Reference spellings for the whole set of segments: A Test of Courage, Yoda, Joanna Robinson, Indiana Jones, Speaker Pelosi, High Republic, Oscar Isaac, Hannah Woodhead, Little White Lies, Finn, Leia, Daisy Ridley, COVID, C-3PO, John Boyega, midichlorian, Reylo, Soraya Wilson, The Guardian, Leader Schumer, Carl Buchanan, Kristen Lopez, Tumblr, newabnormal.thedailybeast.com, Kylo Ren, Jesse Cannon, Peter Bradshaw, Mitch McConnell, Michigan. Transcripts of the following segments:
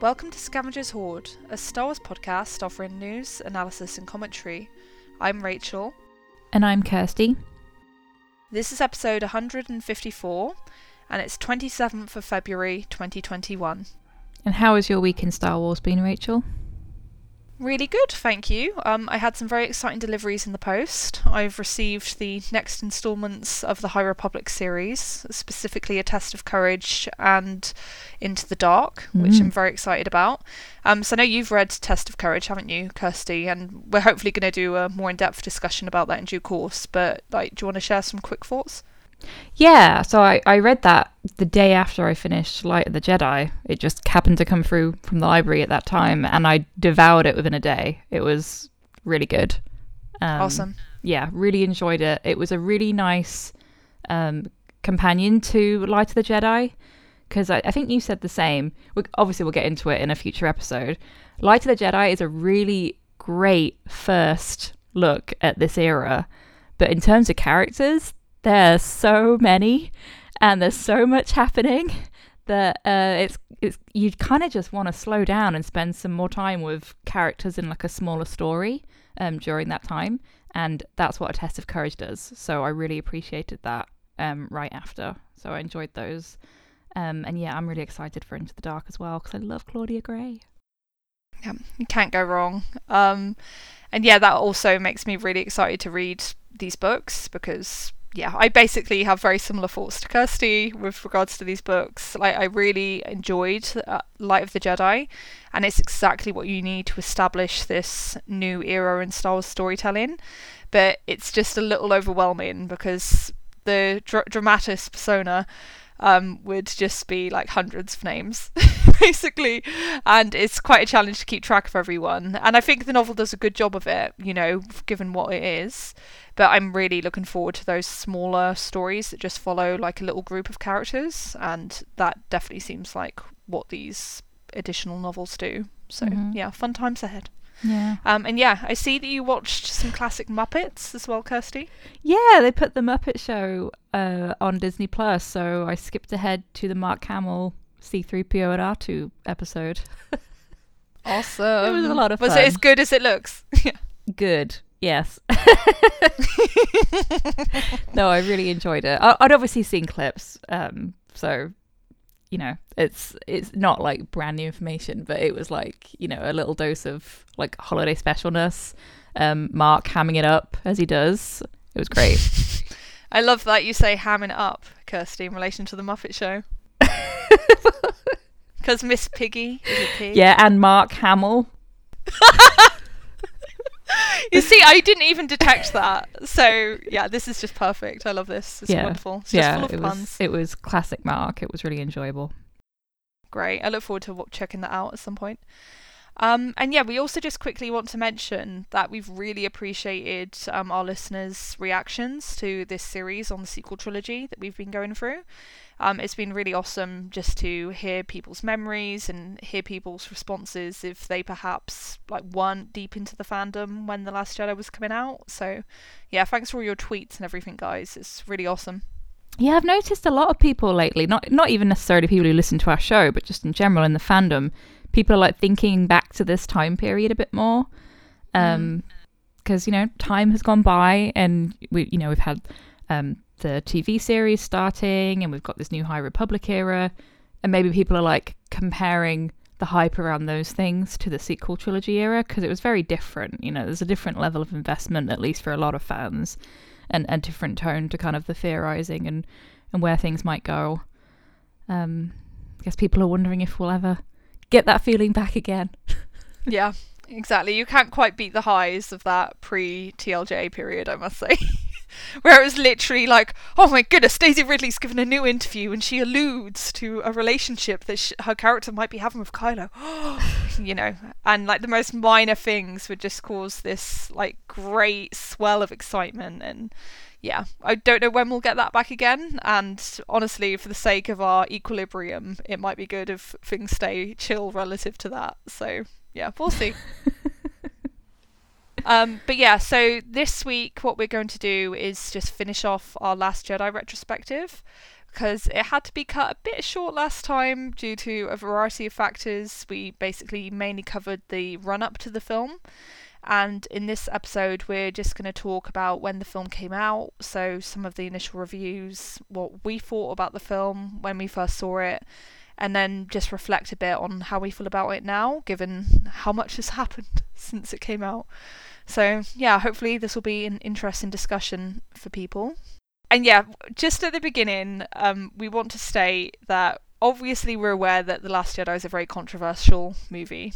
Welcome to Scavengers Horde, a Star Wars podcast offering news, analysis and commentary. I'm Rachel. And I'm Kirsty. This is episode 154 and it's 27th of February 2021. And how has your week in Star Wars been, Rachel? Really good, thank you. I had some very exciting deliveries in the post. I've received the next instalments of the High Republic series, specifically A Test of Courage and Into the Dark, which I'm very excited about. So I know you've read Test of Courage, haven't you, Kirsty? And we're hopefully going to do a more in-depth discussion about that in due course. But do you want to share some quick thoughts? Yeah, so I read that the day after I finished Light of the Jedi. It just happened to come through from the library at that time, and I devoured it within a day. It was really good. Awesome. Yeah, really enjoyed it. It was a really nice companion to Light of the Jedi, because I think you said the same. Obviously, we'll get into it in a future episode. Light of the Jedi is a really great first look at this era, but in terms of characters, there's so many and there's so much happening that it's you kind of just want to slow down and spend some more time with characters in like a smaller story during that time, and that's what A Test of Courage does. So I really appreciated that right after, so I enjoyed those, and yeah, I'm really excited for Into the Dark as well because I love Claudia Gray. Yeah, you can't go wrong. And yeah, that also makes me really excited to read these books because yeah, I basically have very similar thoughts to Kirsty with regards to these books. Like, I really enjoyed Light of the Jedi, and it's exactly what you need to establish this new era in Star Wars storytelling. But it's just a little overwhelming because the dramatis persona would just be like hundreds of names, basically. And it's quite a challenge to keep track of everyone. And I think the novel does a good job of it, you know, given what it is. But I'm really looking forward to those smaller stories that just follow like a little group of characters, and that definitely seems like what these additional novels do. So yeah, fun times ahead. Yeah. And yeah, I see that you watched some classic Muppets as well, Kirsty. Yeah, they put the Muppet Show on Disney Plus, so I skipped ahead to the Mark Hamill C-3PO and R2 episode. Awesome. It was a lot of fun. Was it as good as it looks? Good. Yes. No, I really enjoyed it. I'd obviously seen clips, so you know, it's not like brand new information, but it was like, you know, a little dose of like holiday specialness. Mark hamming it up as he does. It was great. I love that you say hamming it up, Kirsty, in relation to the Muppet Show. Because Miss Piggy is a pig. Yeah, and Mark Hamill. You see, I didn't even detect that. So yeah, this is just perfect. I love this. It's wonderful. It's just full of puns. It was classic Mark. It was really enjoyable. Great. I look forward to checking that out at some point. And yeah, we also just quickly want to mention that we've really appreciated our listeners' reactions to this series on the sequel trilogy that we've been going through. It's been really awesome just to hear people's memories and hear people's responses if they perhaps like weren't deep into the fandom when The Last Jedi was coming out. So yeah, thanks for all your tweets and everything, guys. It's really awesome. Yeah, I've noticed a lot of people lately, not even necessarily people who listen to our show, but just in general in the fandom, people are like thinking back to this time period a bit more, because you know, time has gone by, and we've had the TV series starting, and we've got this new High Republic era, and maybe people are like comparing the hype around those things to the sequel trilogy era because it was very different. You know, there's a different level of investment, at least for a lot of fans, and a different tone to kind of the theorizing and where things might go. I guess people are wondering if we'll ever get that feeling back again. Yeah, exactly. You can't quite beat the highs of that pre-TLJ period, I must say. Where it was literally like, oh my goodness, Daisy Ridley's given a new interview and she alludes to a relationship that her character might be having with Kylo. You know, and like the most minor things would just cause this like great swell of excitement. And yeah, I don't know when we'll get that back again. And honestly, for the sake of our equilibrium, it might be good if things stay chill relative to that. So yeah, we'll see. But yeah, so this week what we're going to do is just finish off our Last Jedi retrospective. because it had to be cut a bit short last time due to a variety of factors. We basically mainly covered the run-up to the film, and in this episode we're just going to talk about when the film came out, so some of the initial reviews, what we thought about the film when we first saw it, and then just reflect a bit on how we feel about it now, given how much has happened since it came out. So yeah, hopefully this will be an interesting discussion for people. And yeah, just at the beginning, we want to state that obviously we're aware that The Last Jedi is a very controversial movie.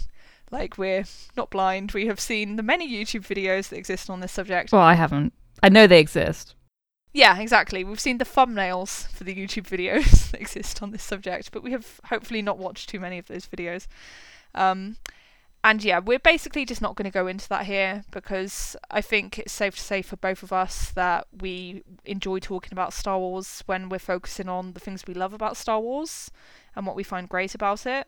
Like, we're not blind. We have seen the many YouTube videos that exist on this subject. Well, I haven't. I know they exist. Yeah, exactly. We've seen the thumbnails for the YouTube videos that exist on this subject, but we have hopefully not watched too many of those videos. And yeah, we're basically just not going to go into that here, because I think it's safe to say for both of us that we enjoy talking about Star Wars when we're focusing on the things we love about Star Wars and what we find great about it.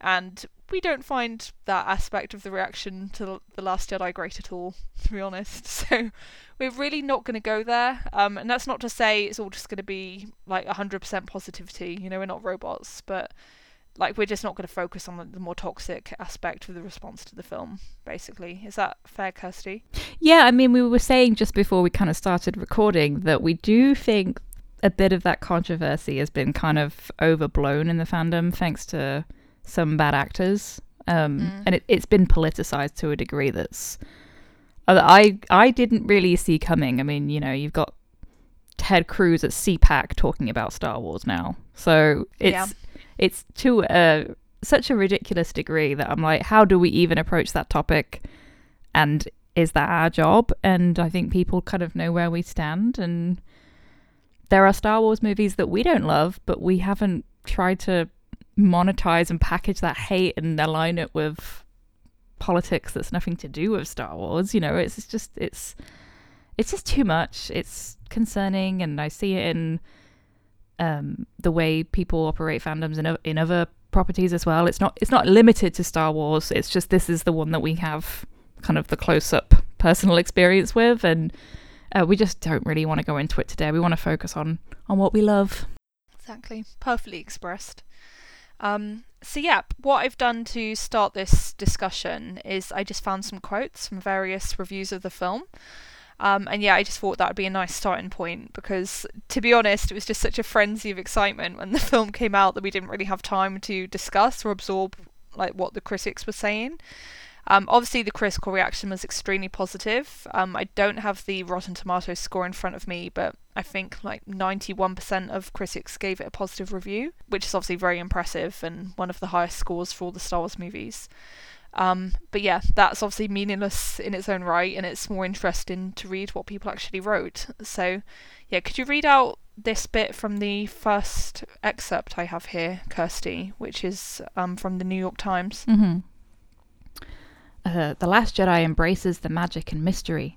And we don't find that aspect of the reaction to The Last Jedi great at all, to be honest. So we're really not going to go there. And that's not to say it's all just going to be like 100% positivity. You know, we're not robots, but... like, we're just not going to focus on the more toxic aspect of the response to the film, basically. Is that fair, Kirsty? Yeah, I mean, we were saying just before we kind of started recording that we do think a bit of that controversy has been kind of overblown in the fandom thanks to some bad actors. And it's been politicized to a degree that's... I didn't really see coming. I mean, you know, you've got Ted Cruz at CPAC talking about Star Wars now. So it's... yeah. It's to such a ridiculous degree that I'm like, how do we even approach that topic? And is that our job? And I think people kind of know where we stand. And there are Star Wars movies that we don't love, but we haven't tried to monetize and package that hate and align it with politics that's nothing to do with Star Wars. You know, it's just too much. It's concerning, and I see it in... the way people operate fandoms in other properties as well. It's not limited to Star Wars. It's just this is the one that we have kind of the close-up personal experience with, and we just don't really want to go into it today. We want to focus on what we love. Exactly. Perfectly expressed. So yeah, what I've done to start this discussion is I just found some quotes from various reviews of the film. And yeah, I just thought that would be a nice starting point, because to be honest, it was just such a frenzy of excitement when the film came out that we didn't really have time to discuss or absorb like what the critics were saying. Obviously, the critical reaction was extremely positive. I don't have the Rotten Tomatoes score in front of me, but I think like 91% of critics gave it a positive review, which is obviously very impressive and one of the highest scores for all the Star Wars movies. But yeah, that's obviously meaningless in its own right, and it's more interesting to read what people actually wrote. So yeah, could you read out this bit from the first excerpt I have here, Kirsty, which is from the New York Times? Mm-hmm. The Last Jedi embraces the magic and mystery.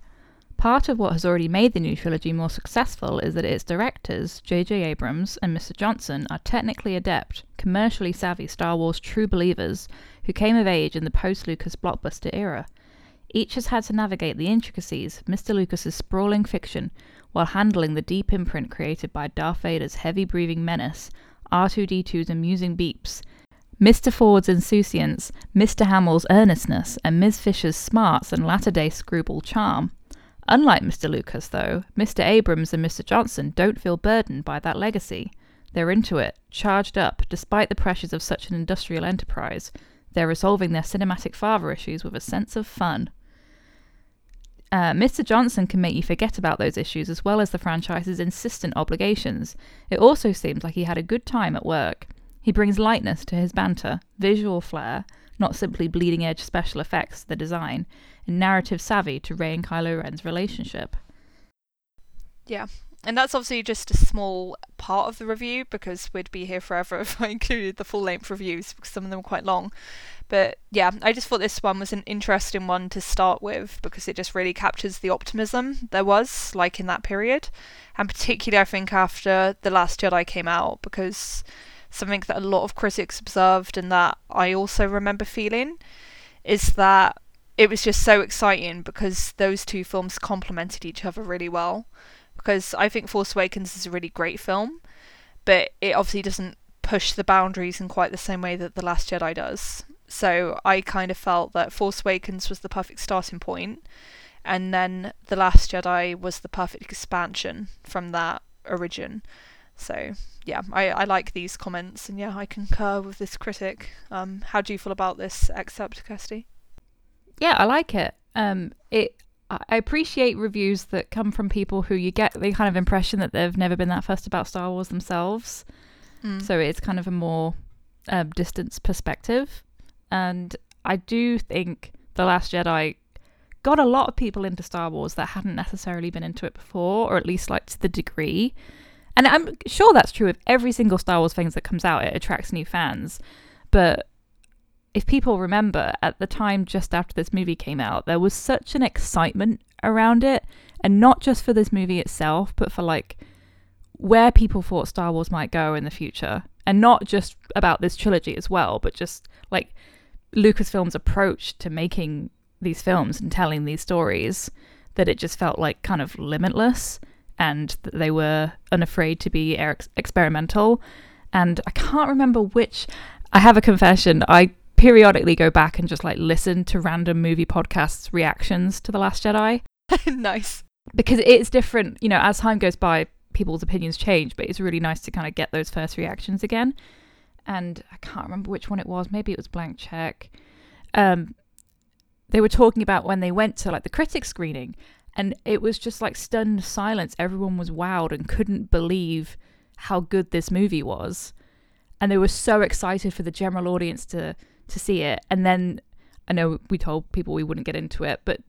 Part of what has already made the new trilogy more successful is that its directors, J.J. Abrams and Mr. Johnson, are technically adept, commercially savvy Star Wars true believers who came of age in the post-Lucas blockbuster era. Each has had to navigate the intricacies of Mr. Lucas's sprawling fiction while handling the deep imprint created by Darth Vader's heavy-breathing menace, R2-D2's amusing beeps, Mr. Ford's insouciance, Mr. Hamill's earnestness, and Ms. Fisher's smarts and latter-day screwball charm. Unlike Mr. Lucas, though, Mr. Abrams and Mr. Johnson don't feel burdened by that legacy. They're into it, charged up, despite the pressures of such an industrial enterprise. They're resolving their cinematic father issues with a sense of fun. Mr. Johnson can make you forget about those issues as well as the franchise's insistent obligations. It also seems like he had a good time at work. He brings lightness to his banter, visual flair, not simply bleeding-edge special effects to the design, and narrative savvy to Rey and Kylo Ren's relationship. Yeah, and that's obviously just a small part of the review, because we'd be here forever if I included the full-length reviews, because some of them are quite long. But yeah, I just thought this one was an interesting one to start with, because it just really captures the optimism there was, like, in that period, and particularly, I think, after The Last Jedi came out, because... something that a lot of critics observed and that I also remember feeling is that it was just so exciting because those two films complemented each other really well. Because I think Force Awakens is a really great film, but it obviously doesn't push the boundaries in quite the same way that The Last Jedi does. So I kind of felt that Force Awakens was the perfect starting point, and then The Last Jedi was the perfect expansion from that origin. So yeah, I like these comments, and yeah, I concur with this critic. How do you feel about this excerpt, Kirsty? Yeah, I like it. I appreciate reviews that come from people who you get the kind of impression that they've never been that fussed about Star Wars themselves. So it's kind of a more distanced perspective. And I do think The Last Jedi got a lot of people into Star Wars that hadn't necessarily been into it before, or at least like to the degree. And I'm sure that's true of every single Star Wars thing that comes out. It attracts new fans. But if people remember, at the time just after this movie came out, there was such an excitement around it. And not just for this movie itself, but for like where people thought Star Wars might go in the future. And not just about this trilogy as well, but just like Lucasfilm's approach to making these films and telling these stories, that it just felt like kind of limitless, and they were unafraid to be experimental. And I can't remember which... I have a confession. I periodically go back and just like listen to random movie podcasts' reactions to The Last Jedi. Nice. Because it's different, you know, as time goes by, people's opinions change, but it's really nice to kind of get those first reactions again. And I can't remember which one it was. Maybe it was Blank Check. They were talking about when they went to like the critic screening, and it was just like stunned silence. Everyone was wowed and couldn't believe how good this movie was. And they were so excited for the general audience to see it. And then I know we told people we wouldn't get into it, but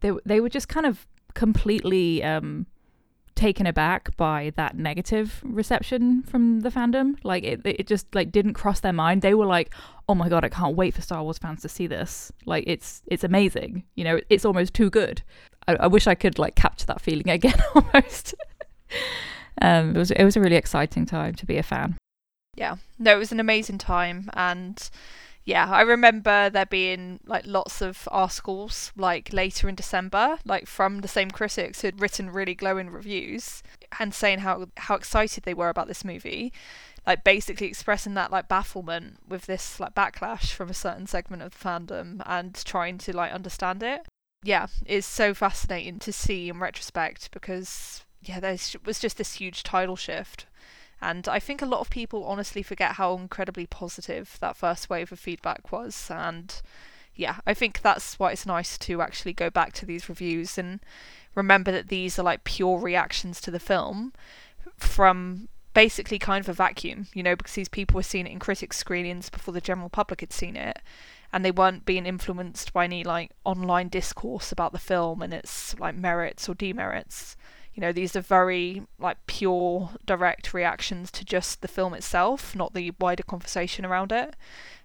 they were just kind of completely taken aback by that negative reception from the fandom. Like it just like didn't cross their mind. They were like, oh my god, I can't wait for Star Wars fans to see this. Like it's amazing. You know, it's almost too good. I wish I could like capture that feeling again almost. It was a really exciting time to be a fan. Yeah, no, it was an amazing time. And yeah, I remember there being like lots of articles like later in December, like from the same critics who'd written really glowing reviews and saying how excited they were about this movie, like basically expressing that like bafflement with this like backlash from a certain segment of the fandom and trying to like understand it. Yeah, it's so fascinating to see in retrospect, because yeah, there was just this huge tidal shift. And I think a lot of people honestly forget how incredibly positive that first wave of feedback was. And yeah, I think that's why it's nice to actually go back to these reviews and remember that these are like pure reactions to the film from basically kind of a vacuum, you know, because these people were seeing it in critic screenings before the general public had seen it. And they weren't being influenced by any like online discourse about the film and its like merits or demerits. You know, these are very like pure, direct reactions to just the film itself, not the wider conversation around it.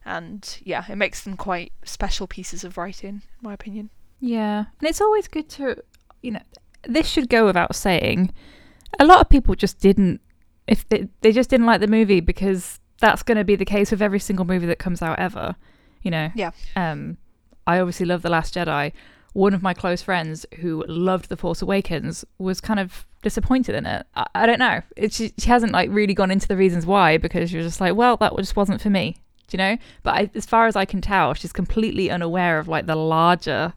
And yeah, it makes them quite special pieces of writing, in my opinion. Yeah, and it's always good to, you know, this should go without saying. A lot of people just didn't, if they just didn't like the movie, because that's going to be the case with every single movie that comes out ever. You know. Yeah. I obviously love The Last Jedi. One of my close friends who loved The Force Awakens was kind of disappointed in it. I don't know. She hasn't like really gone into the reasons why, because she was just like, well, that just wasn't for me, do you know? But as far as I can tell, she's completely unaware of like the larger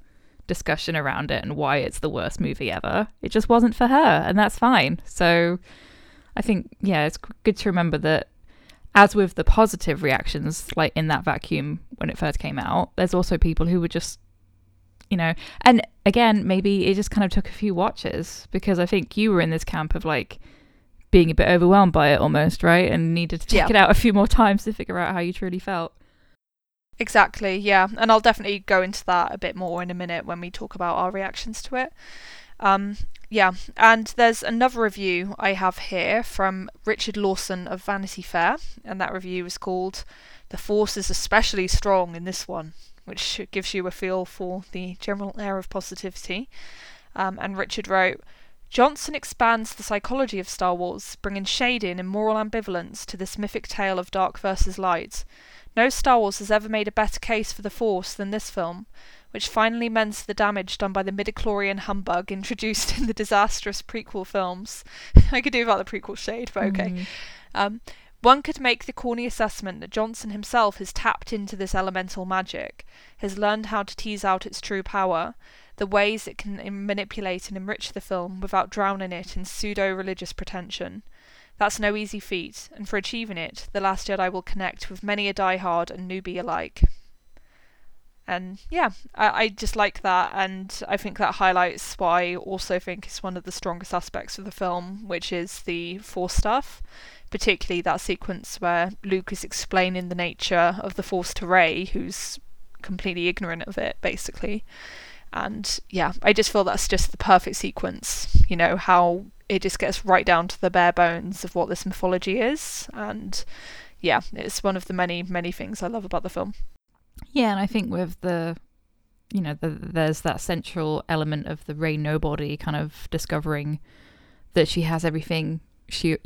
discussion around it and why it's the worst movie ever. It just wasn't for her, and that's fine. So I think, yeah, it's good to remember that as with the positive reactions, like in that vacuum when it first came out, there's also people who were just, you know, and again, maybe it just kind of took a few watches, because I think you were in this camp of like being a bit overwhelmed by it almost, right? And needed to check it out a few more times to figure out how you truly felt. Exactly, yeah. And I'll definitely go into that a bit more in a minute when we talk about our reactions to it. Yeah, and there's another review I have here from Richard Lawson of Vanity Fair, and that review is called "The Force is especially strong in this one," which gives you a feel for the general air of positivity. And Richard wrote, "Johnson expands the psychology of Star Wars, bringing shading and moral ambivalence to this mythic tale of dark versus light. No Star Wars has ever made a better case for the Force than this film, which finally mends the damage done by the midichlorian humbug introduced in the disastrous prequel films. I could do about the prequel shade, but okay. One could make the corny assessment that Johnson himself has tapped into this elemental magic, has learned how to tease out its true power, the ways it can manipulate and enrich the film without drowning it in pseudo-religious pretension. That's no easy feat, and for achieving it, The Last Jedi will connect with many a diehard and newbie alike. And yeah, I just like that, and I think that highlights why I also think it's one of the strongest aspects of the film, which is the Force stuff, particularly that sequence where Luke is explaining the nature of the Force to Rey, who's completely ignorant of it, basically. And yeah, I just feel that's just the perfect sequence, you know, how it just gets right down to the bare bones of what this mythology is. And yeah, it's one of the many, many things I love about the film. Yeah, and I think with the, you know, there's that central element of the Rey nobody kind of discovering that she has everything she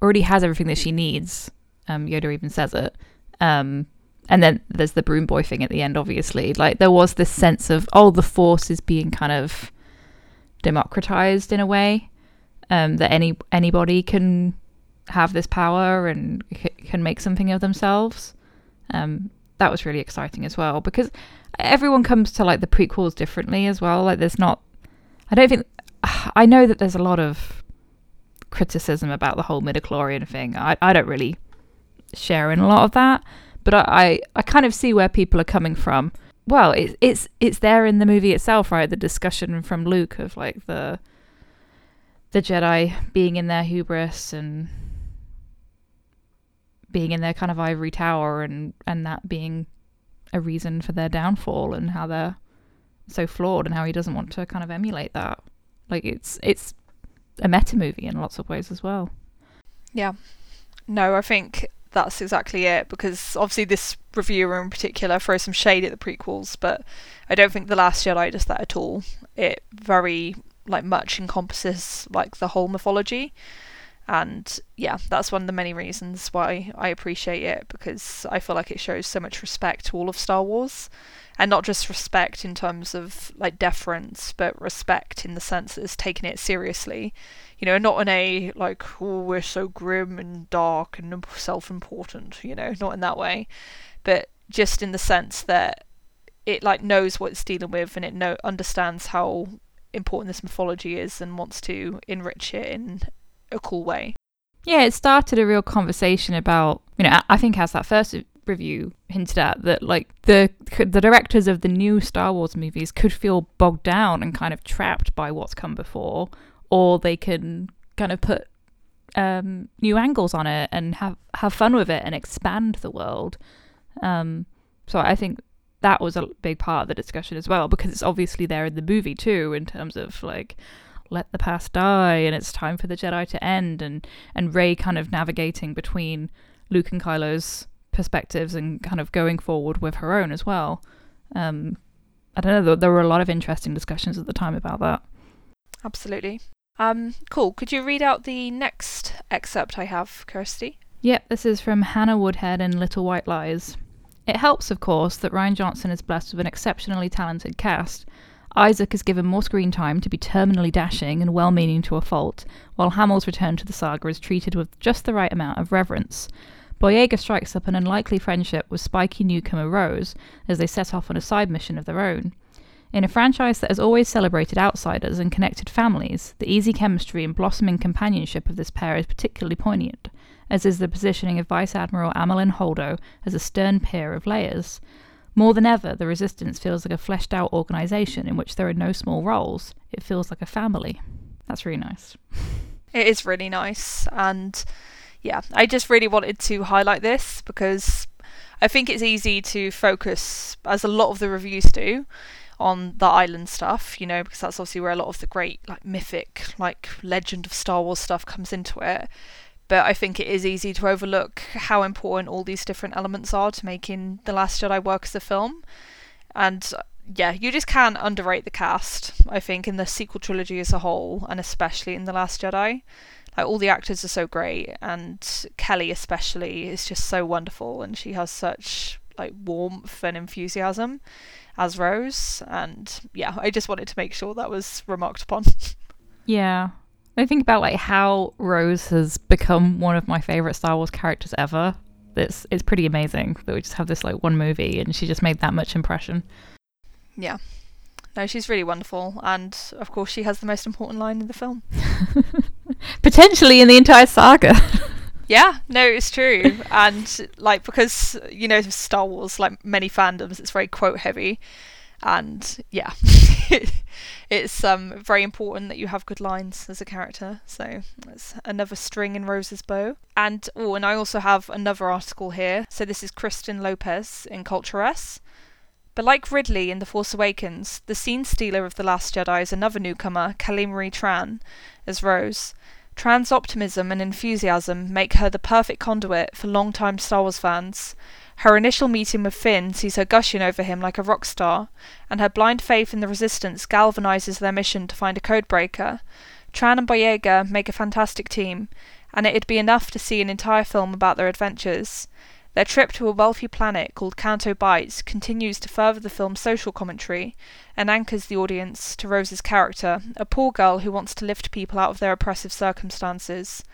already has everything that she needs. Yoda even says it. And then there's the broom boy thing at the end, obviously. Like, there was this sense of, oh, the Force is being kind of democratized in a way. That anybody can have this power and can make something of themselves. That was really exciting as well, because everyone comes to like the prequels differently as well. Like, there's not, I know that there's a lot of criticism about the whole midichlorian thing. I don't really share in a lot of that, but I kind of see where people are coming from. Well, it's there in the movie itself, right? The discussion from Luke of like the Jedi being in their hubris and being in their kind of ivory tower and that being a reason for their downfall, and how they're so flawed, and how he doesn't want to kind of emulate that. Like, it's a meta movie in lots of ways as well. Yeah. No, I think that's exactly it, because obviously this reviewer in particular throws some shade at the prequels, but I don't think The Last Jedi does that at all. It very much encompasses like the whole mythology, and yeah, that's one of the many reasons why I appreciate it, because I feel like it shows so much respect to all of Star Wars, and not just respect in terms of like deference, but respect in the sense that it's taking it seriously, you know, not in a like, oh, we're so grim and dark and self-important, you know, not in that way, but just in the sense that it like knows what it's dealing with, and it understands how important this mythology is and wants to enrich it in a cool way. Yeah, it started a real conversation about, you know, I think as that first review hinted at, that like the directors of the new Star Wars movies could feel bogged down and kind of trapped by what's come before, or they can kind of put new angles on it and have fun with it and expand the world. So I think that was a big part of the discussion as well, because it's obviously there in the movie too, in terms of like, let the past die and it's time for the Jedi to end, and Rey kind of navigating between Luke and Kylo's perspectives and kind of going forward with her own as well. I don't know, there were a lot of interesting discussions at the time about that. Absolutely. Cool. Could you read out the next excerpt I have, Kirsty? Yep, this is from Hannah Woodhead in Little White Lies. It helps, of course, that Rian Johnson is blessed with an exceptionally talented cast. Isaac is given more screen time to be terminally dashing and well-meaning to a fault, while Hamill's return to the saga is treated with just the right amount of reverence. Boyega strikes up an unlikely friendship with spiky newcomer Rose as they set off on a side mission of their own. In a franchise that has always celebrated outsiders and connected families, the easy chemistry and blossoming companionship of this pair is particularly poignant, as is the positioning of Vice Admiral Amalyn Holdo as a stern peer of Leia's. More than ever, the Resistance feels like a fleshed-out organisation in which there are no small roles. It feels like a family. That's really nice. It is really nice, and yeah, I just really wanted to highlight this, because I think it's easy to focus, as a lot of the reviews do, on the island stuff, you know, because that's obviously where a lot of the great, like, mythic, like, legend of Star Wars stuff comes into it. But I think it is easy to overlook how important all these different elements are to making The Last Jedi work as a film. And yeah, you just can't underrate the cast, I think, in the sequel trilogy as a whole, and especially in The Last Jedi. Like, all the actors are so great, and Kelly especially is just so wonderful, and she has such like warmth and enthusiasm as Rose, and yeah, I just wanted to make sure that was remarked upon. Yeah, I think about like how Rose has become one of my favorite Star Wars characters ever. It's pretty amazing that we just have this like one movie and she just made that much impression. Yeah. No, she's really wonderful, and of course she has the most important line in the film. Potentially in the entire saga. Yeah, no, it's true. And like, because, you know, Star Wars, like many fandoms, it's very quote heavy, and yeah, it's very important that you have good lines as a character. So that's another string in Rose's bow. And and I also have another article here. So this is Kristen Lopez in Culture S. But like Ridley in The Force Awakens, the scene stealer of The Last Jedi is another newcomer, Kelly Marie Tran, as Rose. Tran's optimism and enthusiasm make her the perfect conduit for long-time Star Wars fans. Her initial meeting with Finn sees her gushing over him like a rock star, and her blind faith in the Resistance galvanizes their mission to find a codebreaker. Tran and Boyega make a fantastic team, and it'd be enough to see an entire film about their adventures. Their trip to a wealthy planet called Canto Bight continues to further the film's social commentary and anchors the audience to Rose's character, a poor girl who wants to lift people out of their oppressive circumstances.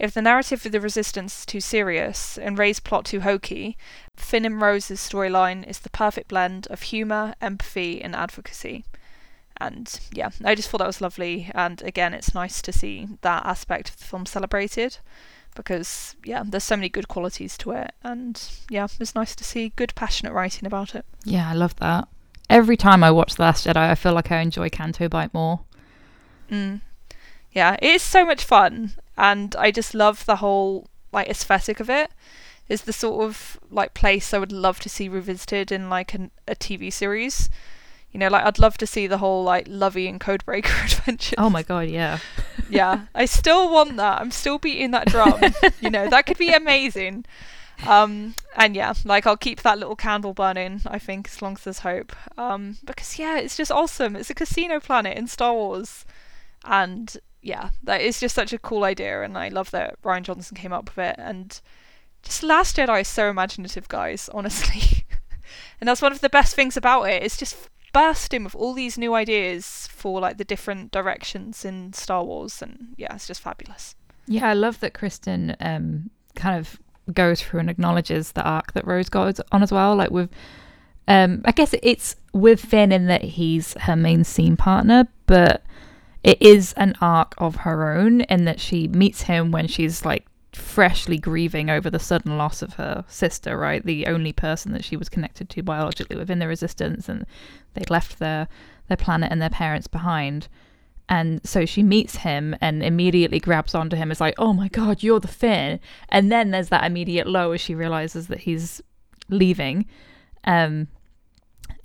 If the narrative of the Resistance is too serious and Rey's plot too hokey, Finn and Rose's storyline is the perfect blend of humour, empathy and advocacy. And yeah, I just thought that was lovely, and again it's nice to see that aspect of the film celebrated. Because yeah, there's so many good qualities to it, and yeah, it's nice to see good passionate writing about it. Yeah, I love that. Every time I watch The Last Jedi, I feel like I enjoy Canto Bight more. Yeah, it is so much fun, and I just love the whole like aesthetic of it. It's the sort of like place I would love to see revisited in like a TV series. You know, like I'd love to see the whole like Lovey and Codebreaker adventure. Oh my god, yeah. Yeah, I still want that. I'm still beating that drum. You know, that could be amazing. And yeah, like I'll keep that little candle burning, I think, as long as there's hope. Because yeah, it's just awesome. It's a casino planet in Star Wars, and yeah, that is just such a cool idea, and I love that Rian Johnson came up with it. And just Last Jedi is so imaginative, guys, honestly. And that's one of the best things about it. It's just bursting with all these new ideas for like the different directions in Star Wars, and yeah, it's just fabulous. Yeah, I love that Kristen kind of goes through and acknowledges the arc that Rose got on as well, like with I guess it's with Finn in that he's her main scene partner, but it is an arc of her own in that she meets him when she's like freshly grieving over the sudden loss of her sister, right, the only person that she was connected to biologically within the Resistance, and they'd left their planet and their parents behind. And so she meets him and immediately grabs onto him, is like, oh my god, you're the Finn. And then there's that immediate low as she realizes that he's leaving, and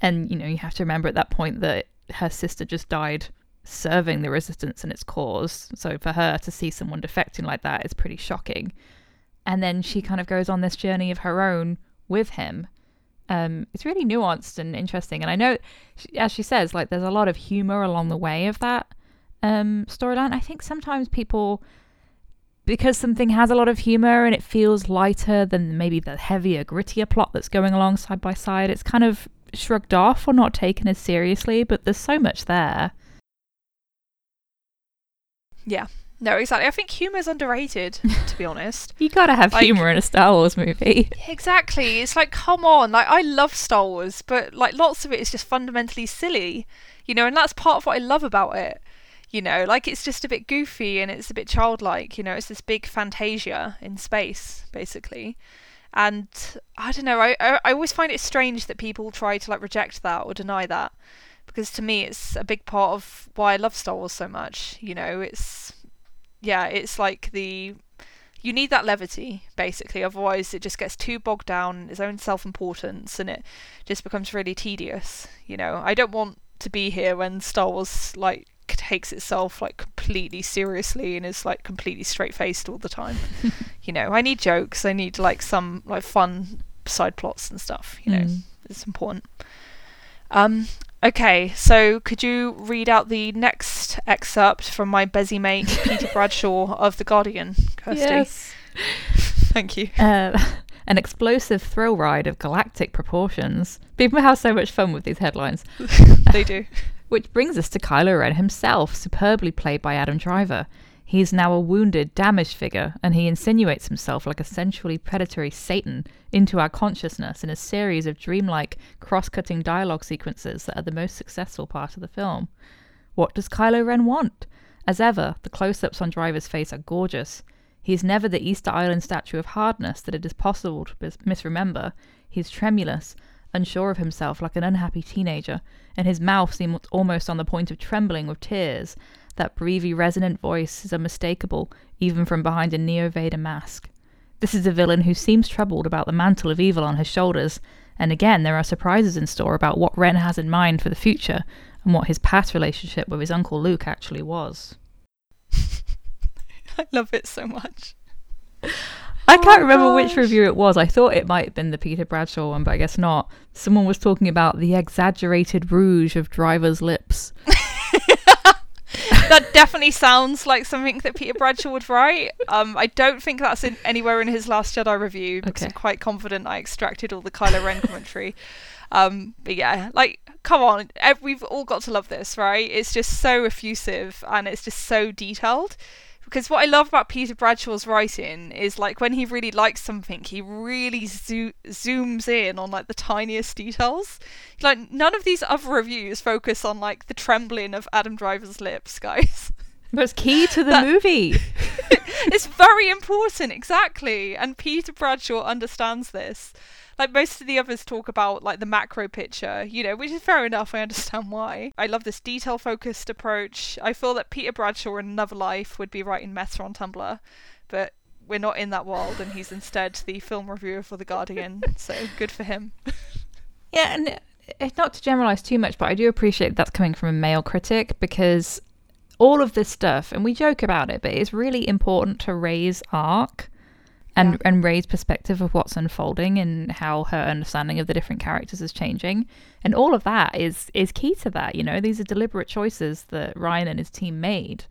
you know, you have to remember at that point that her sister just died serving the Resistance and its cause, so for her to see someone defecting like that is pretty shocking. And then she kind of goes on this journey of her own with him. It's really nuanced and interesting, and I know, as she says, like there's a lot of humor along the way of that storyline. I think sometimes people, because something has a lot of humor and it feels lighter than maybe the heavier, grittier plot that's going along side by side, it's kind of shrugged off or not taken as seriously, but there's so much there. Yeah, no, exactly. I think humor's underrated, to be honest. You gotta have like humor in a Star Wars movie. Exactly. It's like, come on, like I love Star Wars, but like lots of it is just fundamentally silly, you know, and that's part of what I love about it. You know, like it's just a bit goofy and it's a bit childlike, you know, it's this big Fantasia in space, basically. And I don't know, I always find it strange that people try to like reject that or deny that. Because to me, it's a big part of why I love Star Wars so much. You know, it's, yeah, it's like you need that levity, basically. Otherwise, it just gets too bogged down in its own self-importance, and it just becomes really tedious. You know, I don't want to be here when Star Wars, like, takes itself, like, completely seriously and is, like, completely straight-faced all the time. You know, I need jokes. I need, like, some, like, fun side plots and stuff, you know. It's important. Okay, so could you read out the next excerpt from my bezzy mate, Peter Bradshaw of The Guardian, Kirsty? Yes. Thank you. An explosive thrill ride of galactic proportions. People have so much fun with these headlines. They do. Which brings us to Kylo Ren himself, superbly played by Adam Driver. He is now a wounded, damaged figure, and he insinuates himself like a sensually predatory Satan into our consciousness in a series of dreamlike, cross-cutting dialogue sequences that are the most successful part of the film. What does Kylo Ren want? As ever, the close-ups on Driver's face are gorgeous. He is never the Easter Island statue of hardness that it is possible to misremember. He is tremulous, unsure of himself like an unhappy teenager, and his mouth seems almost on the point of trembling with tears. That breathy, resonant voice is unmistakable, even from behind a Neo-Vader mask. This is a villain who seems troubled about the mantle of evil on his shoulders, and again there are surprises in store about what Ren has in mind for the future, and what his past relationship with his uncle Luke actually was. I love it so much. I can't remember which review it was. I thought it might have been the Peter Bradshaw one, but I guess not. Someone was talking about the exaggerated rouge of Driver's lips. That definitely sounds like something that Peter Bradshaw would write. I don't think that's anywhere in his Last Jedi review, because I'm quite confident I extracted all the Kylo Ren commentary. But yeah, like, come on, we've all got to love this, right? It's just so effusive and it's just so detailed. Because what I love about Peter Bradshaw's writing is, like, when he really likes something, he really zooms in on, like, the tiniest details. Like, none of these other reviews focus on, like, the trembling of Adam Driver's lips, guys. But it's key to the movie. It's very important, exactly. And Peter Bradshaw understands this. Like, most of the others talk about, like, the macro picture, you know, which is fair enough. I understand why. I love this detail-focused approach. I feel that Peter Bradshaw in another life would be writing meta on Tumblr, but we're not in that world, and he's instead the film reviewer for The Guardian, so good for him. Yeah, and not to generalise too much, but I do appreciate that's coming from a male critic, because all of this stuff, and we joke about it, but it's really important to raise arc. And Rey's perspective of what's unfolding and how her understanding of the different characters is changing. And all of that is key to that, you know. These are deliberate choices that Rian and his team made.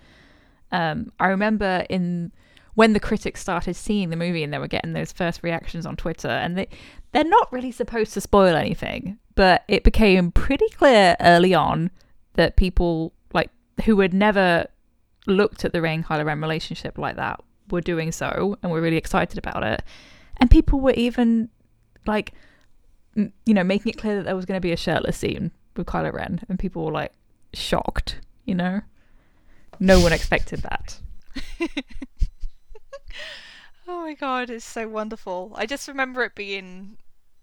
I remember when the critics started seeing the movie and they were getting those first reactions on Twitter, and they're not really supposed to spoil anything, but it became pretty clear early on that people, like, who had never looked at the Rey and Kylo Ren relationship like that were doing so, and we're really excited about it. And people were even, like, you know, making it clear that there was going to be a shirtless scene with Kylo Ren, and people were, like, shocked, you know. No one expected that. Oh my god, it's so wonderful. I just remember it being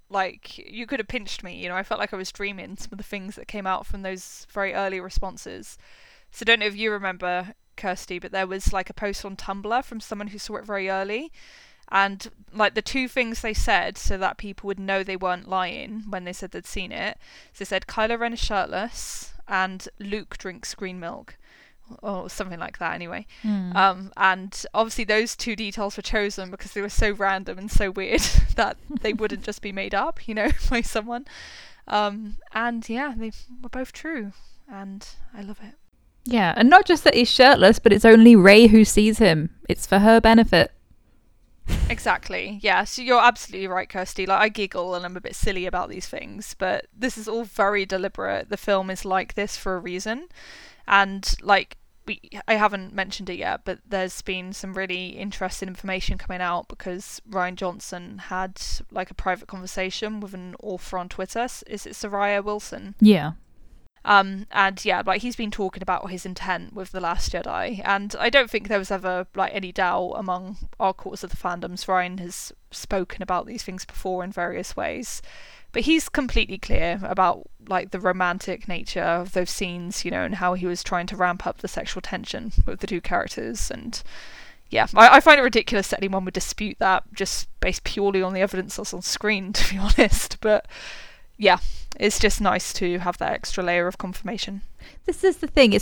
like, you could have pinched me, you know. I felt like I was dreaming some of the things that came out from those very early responses. So I don't know if you remember, Kirsty, but there was, like, a post on Tumblr from someone who saw it very early, and, like, the two things they said so that people would know they weren't lying when they said they'd seen it. So they said Kylo Ren is shirtless and Luke drinks green milk, or something like that anyway. And obviously those two details were chosen because they were so random and so weird that they wouldn't just be made up, you know, by someone. And yeah, they were both true, and I love it. Yeah, and not just that he's shirtless, but it's only Rey who sees him. It's for her benefit. Exactly, yeah. So you're absolutely right, Kirsty. Like, I giggle and I'm a bit silly about these things, but this is all very deliberate. The film is like this for a reason. And, like, I haven't mentioned it yet, but there's been some really interesting information coming out because Rian Johnson had, like, a private conversation with an author on Twitter. Is it Soraya Wilson? Yeah. And yeah, like, he's been talking about his intent with The Last Jedi, and I don't think there was ever, like, any doubt among our quarters of the fandoms. Rian has spoken about these things before in various ways, but he's completely clear about, like, the romantic nature of those scenes, you know, and how he was trying to ramp up the sexual tension with the two characters. And yeah, I find it ridiculous that anyone would dispute that just based purely on the evidence that's on screen, to be honest, but yeah, it's just nice to have that extra layer of confirmation. This is the thing.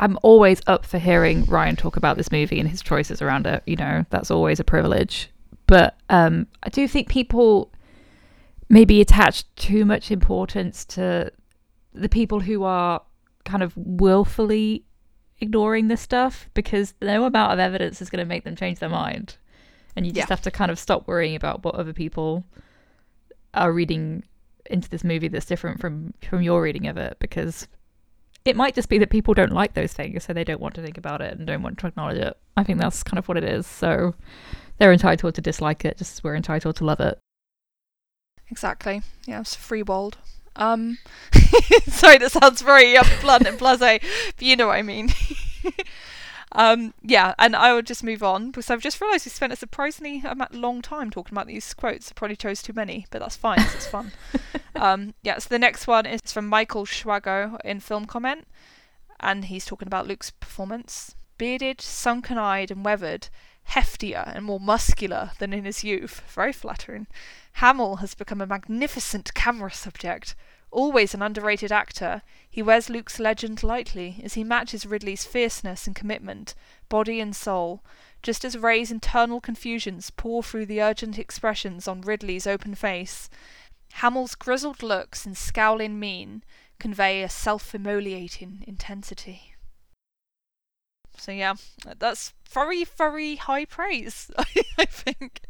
I'm always up for hearing Rian talk about this movie and his choices around it. You know, that's always a privilege. But I do think people maybe attach too much importance to the people who are kind of willfully ignoring this stuff, because no amount of evidence is going to make them change their mind. And you just have to kind of stop worrying about what other people are reading into this movie that's different from your reading of it, because it might just be that people don't like those things, so they don't want to think about it and don't want to acknowledge it. I think that's kind of what it is. So they're entitled to dislike it, just as we're entitled to love it. Exactly. Yeah, it's free world. Sorry, that sounds very blunt and blasé, but you know what I mean. Yeah, and I will just move on, because I've just realised we spent a surprisingly long time talking about these quotes. I probably chose too many, but that's fine, because it's fun. Yeah, so the next one is from Michael Schwago in Film Comment, and he's talking about Luke's performance. Bearded, sunken-eyed and weathered, heftier and more muscular than in his youth. Very flattering. Hamill has become a magnificent camera subject. Always an underrated actor, he wears Luke's legend lightly as he matches Ridley's fierceness and commitment, body and soul, just as Rey's internal confusions pour through the urgent expressions on Ridley's open face. Hamill's grizzled looks and scowling mien convey a self-immolating intensity. So yeah, that's very, very high praise, I think.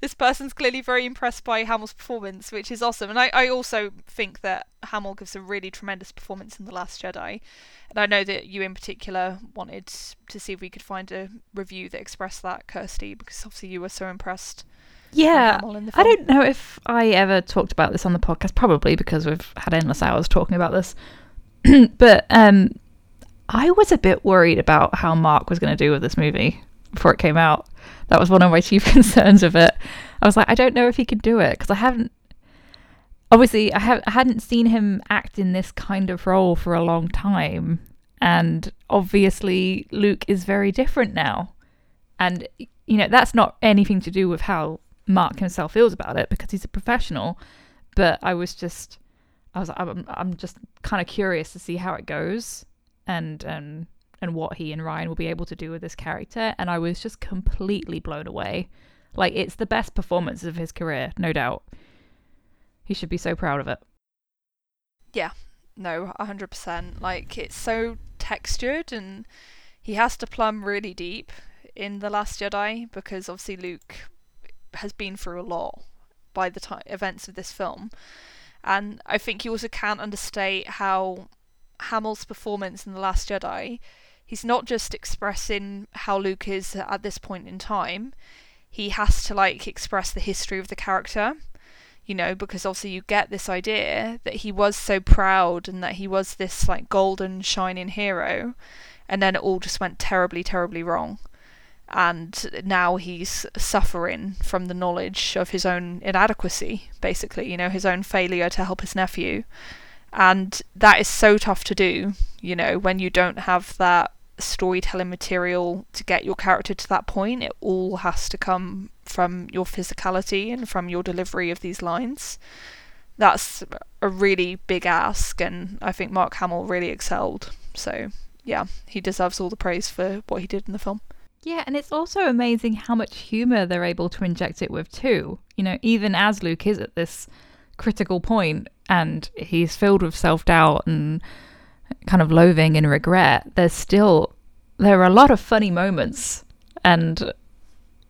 This person's clearly very impressed by Hamill's performance, which is awesome. And I also think that Hamill gives a really tremendous performance in The Last Jedi. And I know that you in particular wanted to see if we could find a review that expressed that, Kirsty, because obviously you were so impressed. Yeah, I don't know if I ever talked about this on the podcast, probably because we've had endless hours talking about this. But I was a bit worried about how Mark was going to do with this movie before it came out. That was one of my chief concerns of it. I was like, I don't know if he could do it, because I hadn't seen him act in this kind of role for a long time. And obviously Luke is very different now. And, you know, that's not anything to do with how Mark himself feels about it, because he's a professional. But I'm just kind of curious to see how it goes. And what he and Rian will be able to do with this character. And I was just completely blown away. Like, it's the best performance of his career, no doubt. He should be so proud of it. Yeah, no, 100%. Like, it's so textured, and he has to plumb really deep in The Last Jedi, because obviously Luke has been through a lot by the events of this film. And I think you also can't understate how Hamill's performance in The Last Jedi, he's not just expressing how Luke is at this point in time, he has to express the history of the character, you know, because obviously you get this idea that he was so proud and that he was this golden shining hero, and then it all just went terribly, terribly wrong, and now he's suffering from the knowledge of his own inadequacy, basically, you know, his own failure to help his nephew. And that is so tough to do, you know, when you don't have that storytelling material to get your character to that point. It all has to come from your physicality and from your delivery of these lines. That's a really big ask, and I think Mark Hamill really excelled. So, yeah, he deserves all the praise for what he did in the film. Yeah, and it's also amazing how much humour they're able to inject it with too. You know, even as Luke is at this critical point, and he's filled with self-doubt and kind of loathing and regret, there are a lot of funny moments. And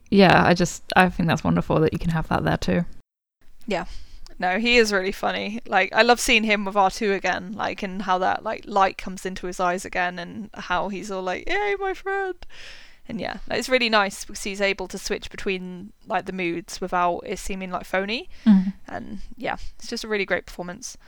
yeah, I think that's wonderful that you can have that there too. Yeah, no, he is really funny. I love seeing him with R2 again, and how that light comes into his eyes again, and how he's all hey, my friend. And yeah, it's really nice because he's able to switch between the moods without it seeming phony. Mm-hmm. And yeah, it's just a really great performance.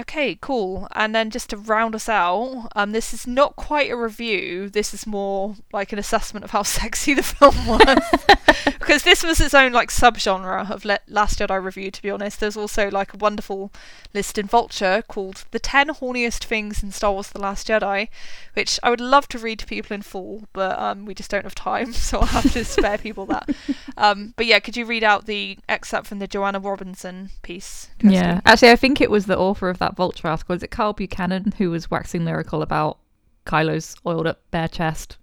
Okay, cool. And then just to round us out, this is not quite a review. This is more an assessment of how sexy the film was. Because this was its own subgenre of Last Jedi review, to be honest. There's also a wonderful list in Vulture called The 10 Horniest Things in Star Wars The Last Jedi, which I would love to read to people in full, but we just don't have time, so I'll have to spare people that. But yeah, could you read out the excerpt from the Joanna Robinson piece? Yeah, actually I think it was the author of that Vulture article, is it Carl Buchanan, who was waxing lyrical about Kylo's oiled up bare chest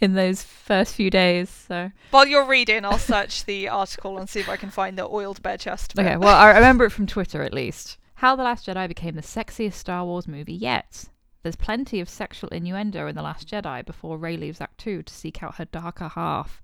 in those first few days. So while you're reading, I'll search the article and see if I can find the oiled bare chest bit. Okay, well I remember it from Twitter at least. How The Last Jedi became the sexiest Star Wars movie yet. There's plenty of sexual innuendo in The Last Jedi before Rey leaves Act 2 to seek out her darker half.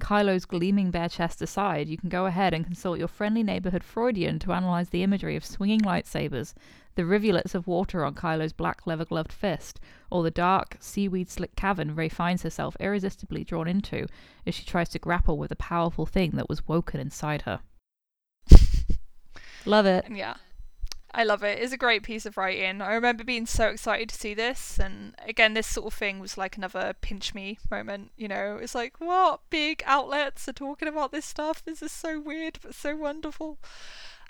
Kylo's gleaming bare chest aside, you can go ahead and consult your friendly neighbourhood Freudian to analyse the imagery of swinging lightsabers, the rivulets of water on Kylo's black leather-gloved fist, or the dark, seaweed-slick cavern Rey finds herself irresistibly drawn into as she tries to grapple with the powerful thing that was woken inside her. Love it. Yeah. I love it. It's a great piece of writing. I remember being so excited to see this, and again, this sort of thing was like another pinch me moment, you know. It's like, what big outlets are talking about this stuff? This is so weird but so wonderful.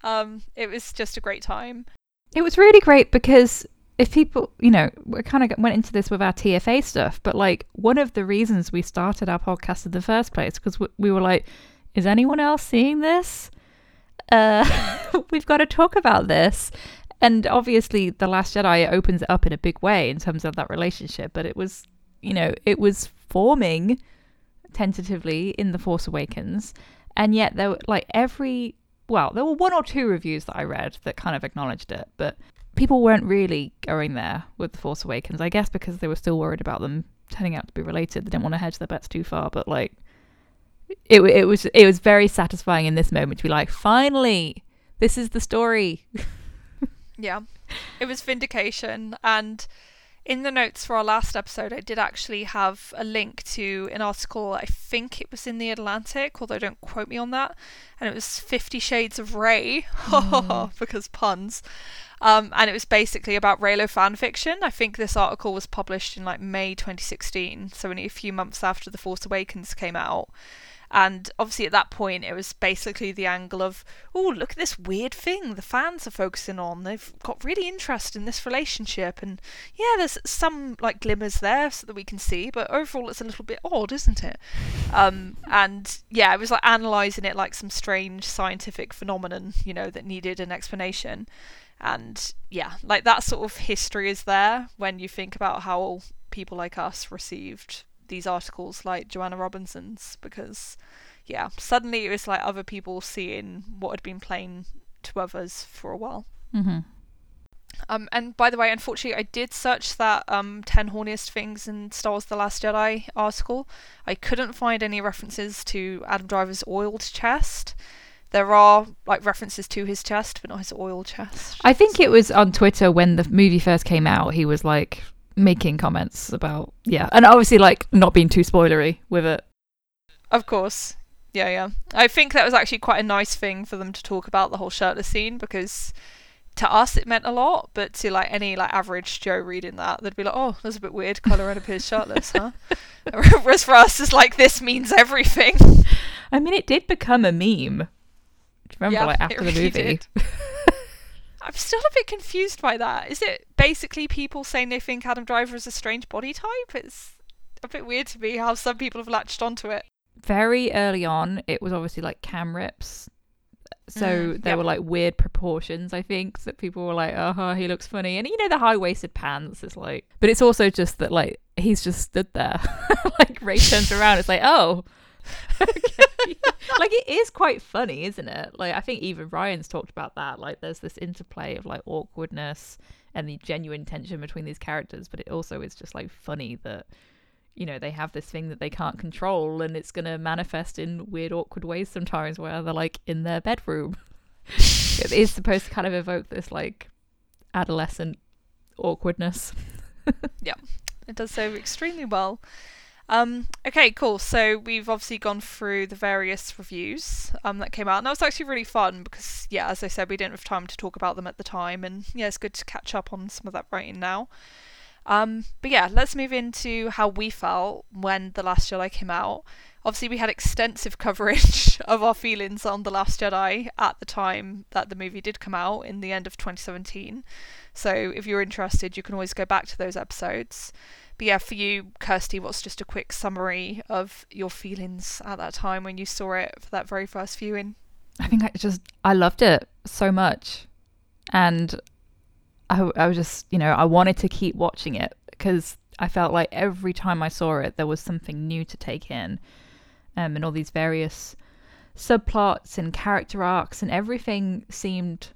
It was just a great time. It was really great because if people, you know, we kind of went into this with our TFA stuff, but like one of the reasons we started our podcast in the first place because we were like, is anyone else seeing this? We've got to talk about this. And obviously The Last Jedi opens it up in a big way in terms of that relationship, but it was, you know, it was forming tentatively in The Force Awakens, and yet there were like there were one or two reviews that I read that kind of acknowledged it, but people weren't really going there with The Force Awakens, I guess because they were still worried about them turning out to be related. They didn't want to hedge their bets too far, but like It was very satisfying in this moment to be like, finally, this is the story. Yeah, it was vindication. And in the notes for our last episode, I did actually have a link to an article. I think it was in The Atlantic, although don't quote me on that. And it was 50 Shades of Rey, because puns. And it was basically about Reylo fanfiction. I think this article was published in like May 2016, so only a few months after The Force Awakens came out. And obviously at that point, it was basically the angle of, oh, look at this weird thing the fans are focusing on. They've got really interest in this relationship. And yeah, there's some like glimmers there so that we can see, but overall it's a little bit odd, isn't it? And yeah, it was like analysing it like some strange scientific phenomenon, you know, that needed an explanation. And yeah, like that sort of history is there when you think about how people like us received these articles like Joanna Robinson's, because yeah, suddenly it was like other people seeing what had been plain to others for a while. Mm-hmm. And by the way, unfortunately I did search that 10 horniest things in Star Wars The Last Jedi article. I couldn't find any references to Adam Driver's oiled chest. There are like references to his chest, but not his oil chest. I think it was on Twitter when the movie first came out, he was like making comments about, yeah. And obviously like not being too spoilery with it. Of course. Yeah, yeah. I think that was actually quite a nice thing for them to talk about, the whole shirtless scene, because to us it meant a lot, but to like any like average Joe reading that, they'd be like, oh, that's a bit weird, Kylo Ren appears shirtless, huh? Whereas for us it's like, this means everything. I mean, it did become a meme. Remember, yeah, like after really the movie. I'm still a bit confused by that. Is it basically people saying they think Adam Driver is a strange body type? It's a bit weird to me how some people have latched onto it. Very early on, it was obviously like cam rips. So there were like weird proportions, I think, that people were like, uh-huh, he looks funny. And you know, the high-waisted pants is like... But it's also just that like, he's just stood there. Like Rey turns around, it's like, oh... Okay. Like it is quite funny, isn't it? Like I think even Ryan's talked about that, like there's this interplay of like awkwardness and the genuine tension between these characters, but it also is just like funny that, you know, they have this thing that they can't control and it's gonna manifest in weird awkward ways sometimes where they're like in their bedroom. It is supposed to kind of evoke this like adolescent awkwardness. Yeah, it does so extremely well. Okay, cool. So we've obviously gone through the various reviews that came out, and that was actually really fun because, yeah, as I said, we didn't have time to talk about them at the time, and yeah, it's good to catch up on some of that writing now. But yeah, let's move into how we felt when The Last Jedi came out. Obviously, we had extensive coverage of our feelings on The Last Jedi at the time that the movie did come out in the end of 2017. So if you're interested, you can always go back to those episodes. But yeah, for you, Kirsty, what's just a quick summary of your feelings at that time when you saw it for that very first viewing? I think I loved it so much. And I was just, you know, I wanted to keep watching it because I felt like every time I saw it, there was something new to take in. And all these various subplots and character arcs and everything seemed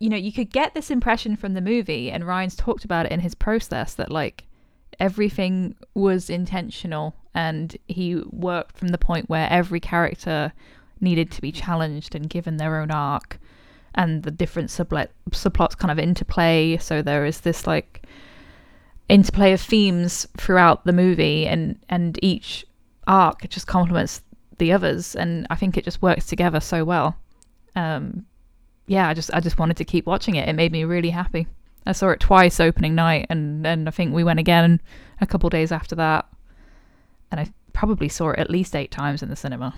you know, you could get this impression from the movie, and Ryan's talked about it in his process, that like everything was intentional and he worked from the point where every character needed to be challenged and given their own arc, and the different subplots kind of interplay. So there is this like interplay of themes throughout the movie, and each arc just complements the others, and I think it just works together so well. I just wanted to keep watching it. It made me really happy. I saw it twice opening night, and I think we went again a couple days after that, and I probably saw it at least 8 times in the cinema.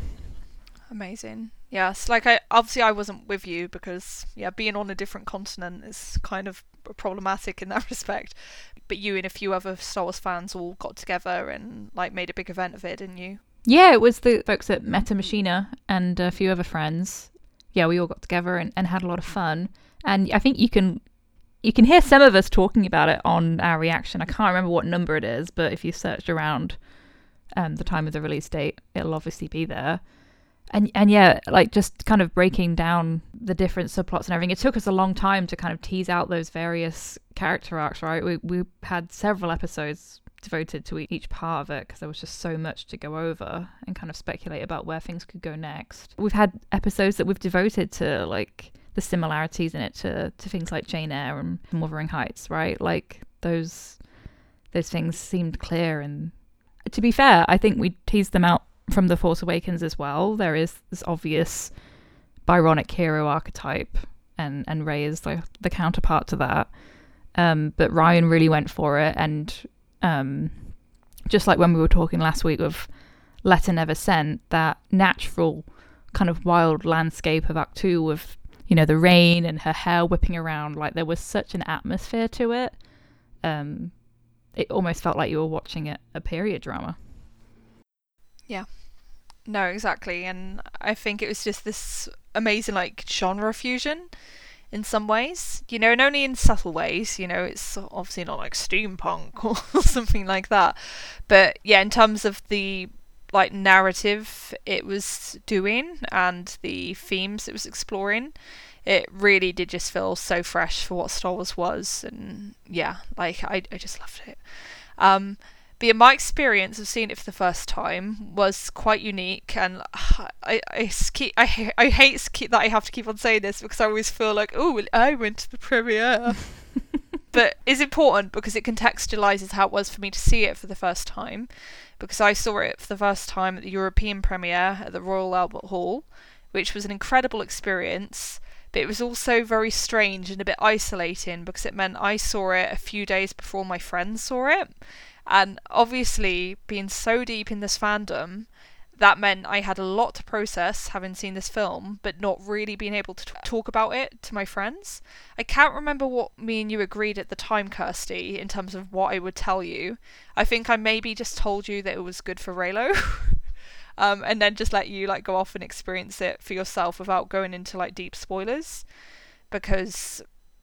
Amazing. Yes, like I obviously I wasn't with you because being on a different continent is kind of problematic in that respect, but you and a few other Star Wars fans all got together and like made a big event of it, didn't you? Yeah, it was the folks at Meta Machina and a few other friends. Yeah, we all got together and had a lot of fun, and I think you can hear some of us talking about it on our reaction. I can't remember what number it is, but if you searched around the time of the release date, it'll obviously be there. And yeah, like just kind of breaking down the different subplots and everything. It took us a long time to kind of tease out those various character arcs, right? We had several episodes devoted to each part of it because there was just so much to go over and kind of speculate about where things could go next. We've had episodes that we've devoted to like the similarities in it to things like Jane Eyre and Wuthering Heights, right? Like those things seemed clear, and to be fair, I think we teased them out from The Force Awakens as well. There is this obvious Byronic hero archetype, and Rey is the counterpart to that, but Ryan really went for it, and just like when we were talking last week of Letter Never Sent, that natural kind of wild landscape of Act 2 with, you know, the rain and her hair whipping around, like there was such an atmosphere to it. It almost felt like you were watching a period drama. Yeah. No, exactly. And I think it was just this amazing like genre fusion in some ways, you know, and only in subtle ways. You know, it's obviously not like steampunk or something like that, but yeah, in terms of the like narrative it was doing and the themes it was exploring, it really did just feel so fresh for what Star Wars was. And yeah, like I just loved it. But yeah, my experience of seeing it for the first time was quite unique, and I hate that I have to keep on saying this because I always feel like, oh, I went to the premiere, but it's important because it contextualises how it was for me to see it for the first time, because I saw it for the first time at the European premiere at the Royal Albert Hall, which was an incredible experience. But it was also very strange and a bit isolating because it meant I saw it a few days before my friends saw it. And obviously, being so deep in this fandom, that meant I had a lot to process having seen this film, but not really being able to talk about it to my friends. I can't remember what me and you agreed at the time, Kirsty, in terms of what I would tell you. I think I maybe just told you that it was good for Reylo. And then just let you like go off and experience it for yourself without going into like deep spoilers, because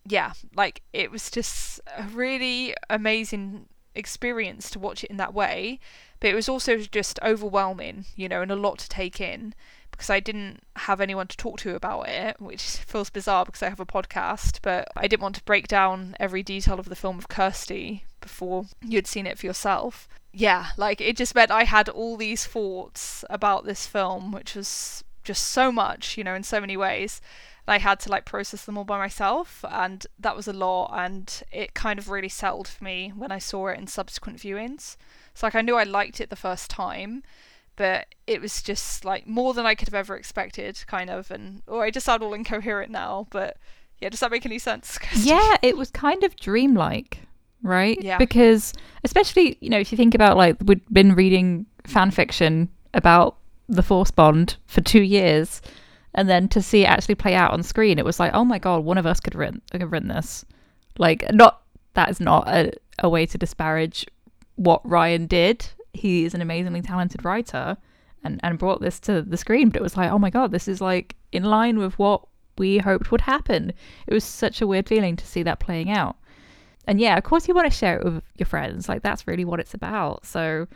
yeah, like it was just a really amazing experience to watch it in that way, but it was also just overwhelming, you know, and a lot to take in because I didn't have anyone to talk to about it, which feels bizarre because I have a podcast, but I didn't want to break down every detail of the film with Kirsty before you'd seen it for yourself. Yeah, like it just meant I had all these thoughts about this film, which was just so much, you know, in so many ways. And I had to like process them all by myself, and that was a lot, and it kind of really settled for me when I saw it in subsequent viewings. So like I knew I liked it the first time, but it was just like more than I could have ever expected, kind of, and or I just sound all incoherent now, but yeah, does that make any sense? Yeah, it was kind of dreamlike. Right? Yeah. Because especially, you know, if you think about like we'd been reading fan fiction about the Force Bond for 2 years, and then to see it actually play out on screen, it was like, oh my god, one of us could have written this. Like, not that is not a way to disparage what Ryan did. He is an amazingly talented writer and brought this to the screen, but it was like, oh my god, this is like in line with what we hoped would happen. It was such a weird feeling to see that playing out. And yeah, of course you want to share it with your friends. Like, that's really what it's about. So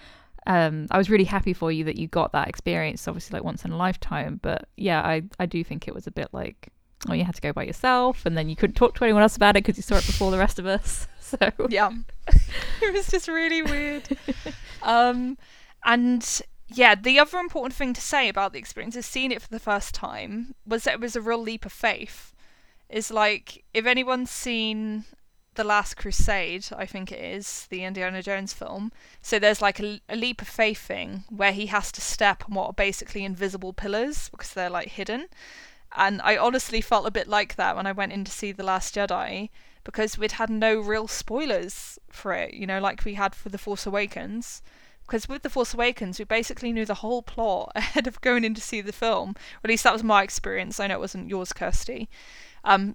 I was really happy for you that you got that experience, obviously like once in a lifetime. But yeah, I do think it was a bit like or you had to go by yourself, and then you couldn't talk to anyone else about it because you saw it before the rest of us. So yeah, it was just really weird. And yeah, the other important thing to say about the experience of seeing it for the first time was that it was a real leap of faith. It's like, if anyone's seen The Last Crusade, I think it is, the Indiana Jones film, so there's like a leap of faith thing where he has to step on what are basically invisible pillars because they're like hidden. And I honestly felt a bit like that when I went in to see The Last Jedi, because we'd had no real spoilers for it, you know, like we had for The Force Awakens. Because with The Force Awakens, we basically knew the whole plot ahead of going in to see the film. Or at least that was my experience. I know it wasn't yours, Kirsty.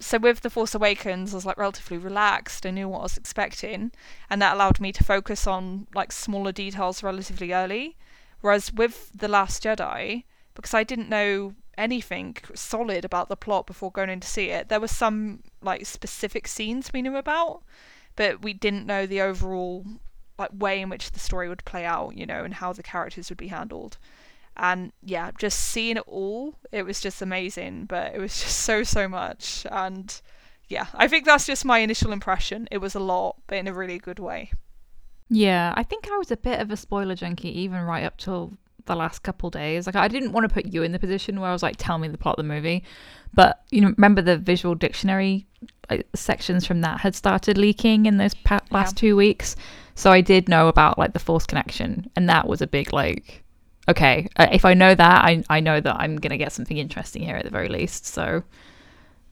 So with The Force Awakens, I was like relatively relaxed. I knew what I was expecting. And that allowed me to focus on like smaller details relatively early. Whereas with The Last Jedi, because I didn't know anything solid about the plot before going in to see it, there were some like specific scenes we knew about, but we didn't know the overall like way in which the story would play out, you know, and how the characters would be handled. And yeah, just seeing it all, it was just amazing. But it was just so much. And yeah, I think that's just my initial impression. It was a lot, but in a really good way. Yeah, I think I was a bit of a spoiler junkie even right up till the last couple days. Like, I didn't want to put you in the position where I was like, tell me the plot of the movie. But, you know, remember the visual dictionary sections from that had started leaking in those last 2 weeks. So I did know about like the Force connection, and that was a big like, okay, if I know that, I know that I'm going to get something interesting here at the very least. So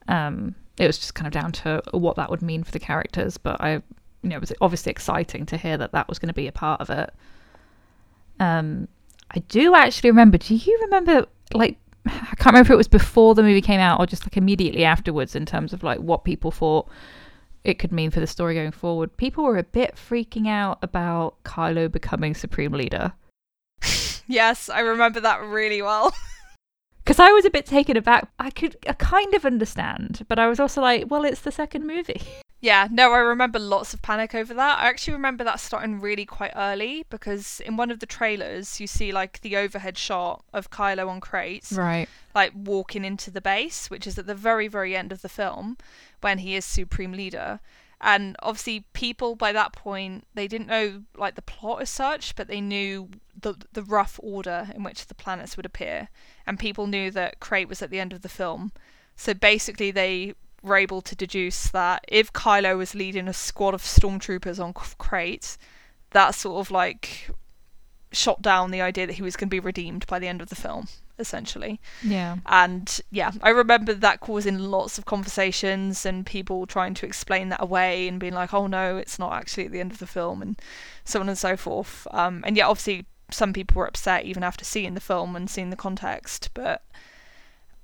it was just kind of down to what that would mean for the characters. But I, you know, it was obviously exciting to hear that that was going to be a part of it. I do actually remember, do you remember, like, I can't remember if it was before the movie came out or just like immediately afterwards, in terms of like what people thought it could mean for the story going forward. People were a bit freaking out about Kylo becoming Supreme Leader. Yes, I remember that really well. Because I was a bit taken aback. I kind of understand, but I was also like, well, it's the second movie. Yeah, no, I remember lots of panic over that. I actually remember that starting really quite early, because in one of the trailers, you see like the overhead shot of Kylo on crates, right, like walking into the base, which is at the very, very end of the film when he is Supreme Leader. And obviously people by that point, they didn't know like the plot as such, but they knew the rough order in which the planets would appear. And people knew that Crate was at the end of the film. So basically they were able to deduce that if Kylo was leading a squad of stormtroopers on Crate, that sort of like shot down the idea that he was going to be redeemed by the end of the film, essentially. Yeah. And yeah, I remember that causing lots of conversations and people trying to explain that away and being like, oh no, it's not actually at the end of the film, and so on and so forth. And yeah, obviously some people were upset even after seeing the film and seeing the context, but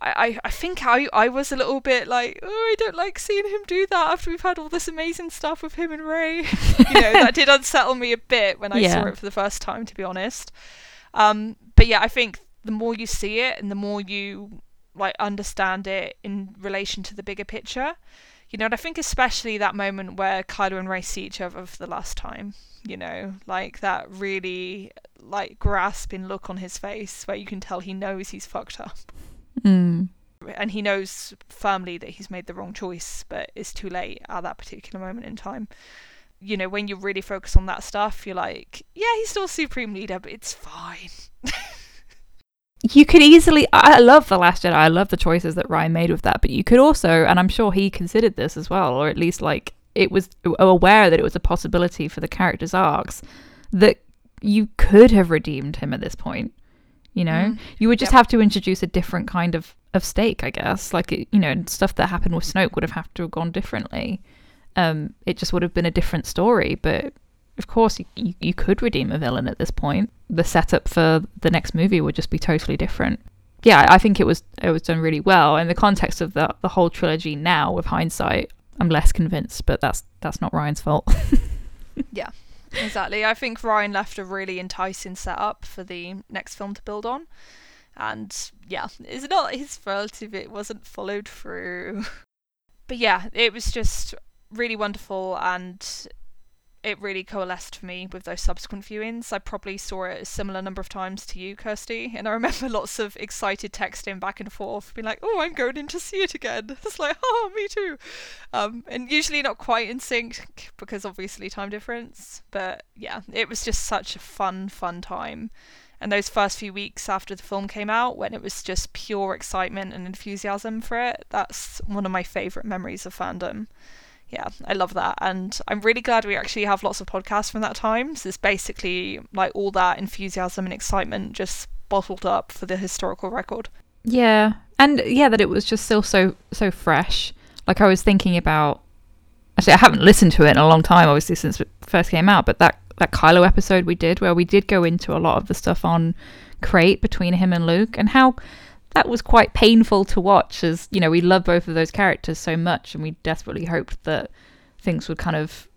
I think I was a little bit like, oh, I don't like seeing him do that after we've had all this amazing stuff with him and Rey. You know, that did unsettle me a bit when I saw it for the first time, to be honest. But yeah, I think the more you see it and the more you like understand it in relation to the bigger picture, you know, and I think especially that moment where Kylo and Rey see each other for the last time, you know, like that really like grasping look on his face where you can tell he knows he's fucked up. Mm. And he knows firmly that he's made the wrong choice, but it's too late at that particular moment in time. You know, when you really focus on that stuff, you're like, yeah, he's still Supreme Leader, but it's fine. You could easily, I love The Last Jedi, I love the choices that Ryan made with that, but you could also, and I'm sure he considered this as well, or at least like it was aware that it was a possibility for the characters' arcs, that you could have redeemed him at this point. You know, you would just have to introduce a different kind of stake, I guess. Like, it, you know, stuff that happened with Snoke would have to have gone differently. It just would have been a different story. But of course, you could redeem a villain at this point. The setup for the next movie would just be totally different. Yeah, I think it was done really well. In the context of the whole trilogy now, with hindsight, I'm less convinced. But that's not Ryan's fault. Yeah. Exactly. I think Ryan left a really enticing setup for the next film to build on. And yeah, it's not his fault if it wasn't followed through. But yeah, it was just really wonderful. And it really coalesced for me with those subsequent viewings. I probably saw it a similar number of times to you, Kirsty, and I remember lots of excited texting back and forth, being like, oh, I'm going in to see it again. It's like, oh, me too. And usually not quite in sync because obviously time difference. But yeah, it was just such a fun time. And those first few weeks after the film came out, when it was just pure excitement and enthusiasm for it, that's one of my favourite memories of fandom. Yeah, I love that. And I'm really glad we actually have lots of podcasts from that time. So it's basically like all that enthusiasm and excitement just bottled up for the historical record. Yeah. And yeah, that it was just still so fresh. Like I was thinking about, actually I haven't listened to it in a long time, obviously since it first came out, but that Kylo episode we did where we did go into a lot of the stuff on Crate between him and Luke and how that was quite painful to watch, as you know, we love both of those characters so much and we desperately hoped that things would kind of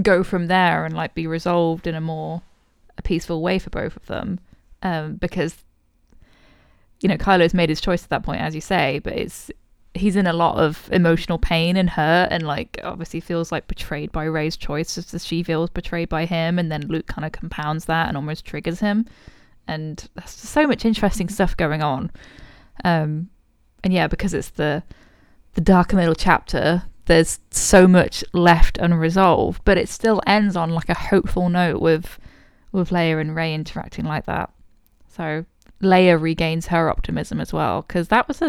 go from there and like be resolved in a more peaceful way for both of them, because you know Kylo's made his choice at that point, as you say, but he's in a lot of emotional pain and hurt and like obviously feels like betrayed by Rey's choice just as she feels betrayed by him, and then Luke kind of compounds that and almost triggers him. And there's so much interesting stuff going on, and yeah, because it's the darker middle chapter, there's so much left unresolved, but it still ends on like a hopeful note with Leia and Rey interacting like that. So Leia regains her optimism as well, because that was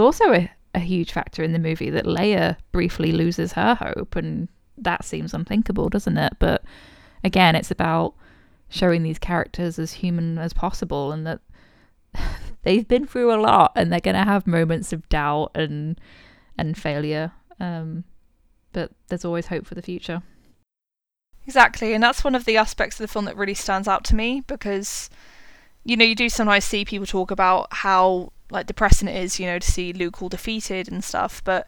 also a huge factor in the movie, that Leia briefly loses her hope, and that seems unthinkable, doesn't it? But again, it's about showing these characters as human as possible and that they've been through a lot and they're going to have moments of doubt and failure, but there's always hope for the future. Exactly, and that's one of the aspects of the film that really stands out to me, because you know, you do sometimes see people talk about how like depressing it is, you know, to see Luke all defeated and stuff, but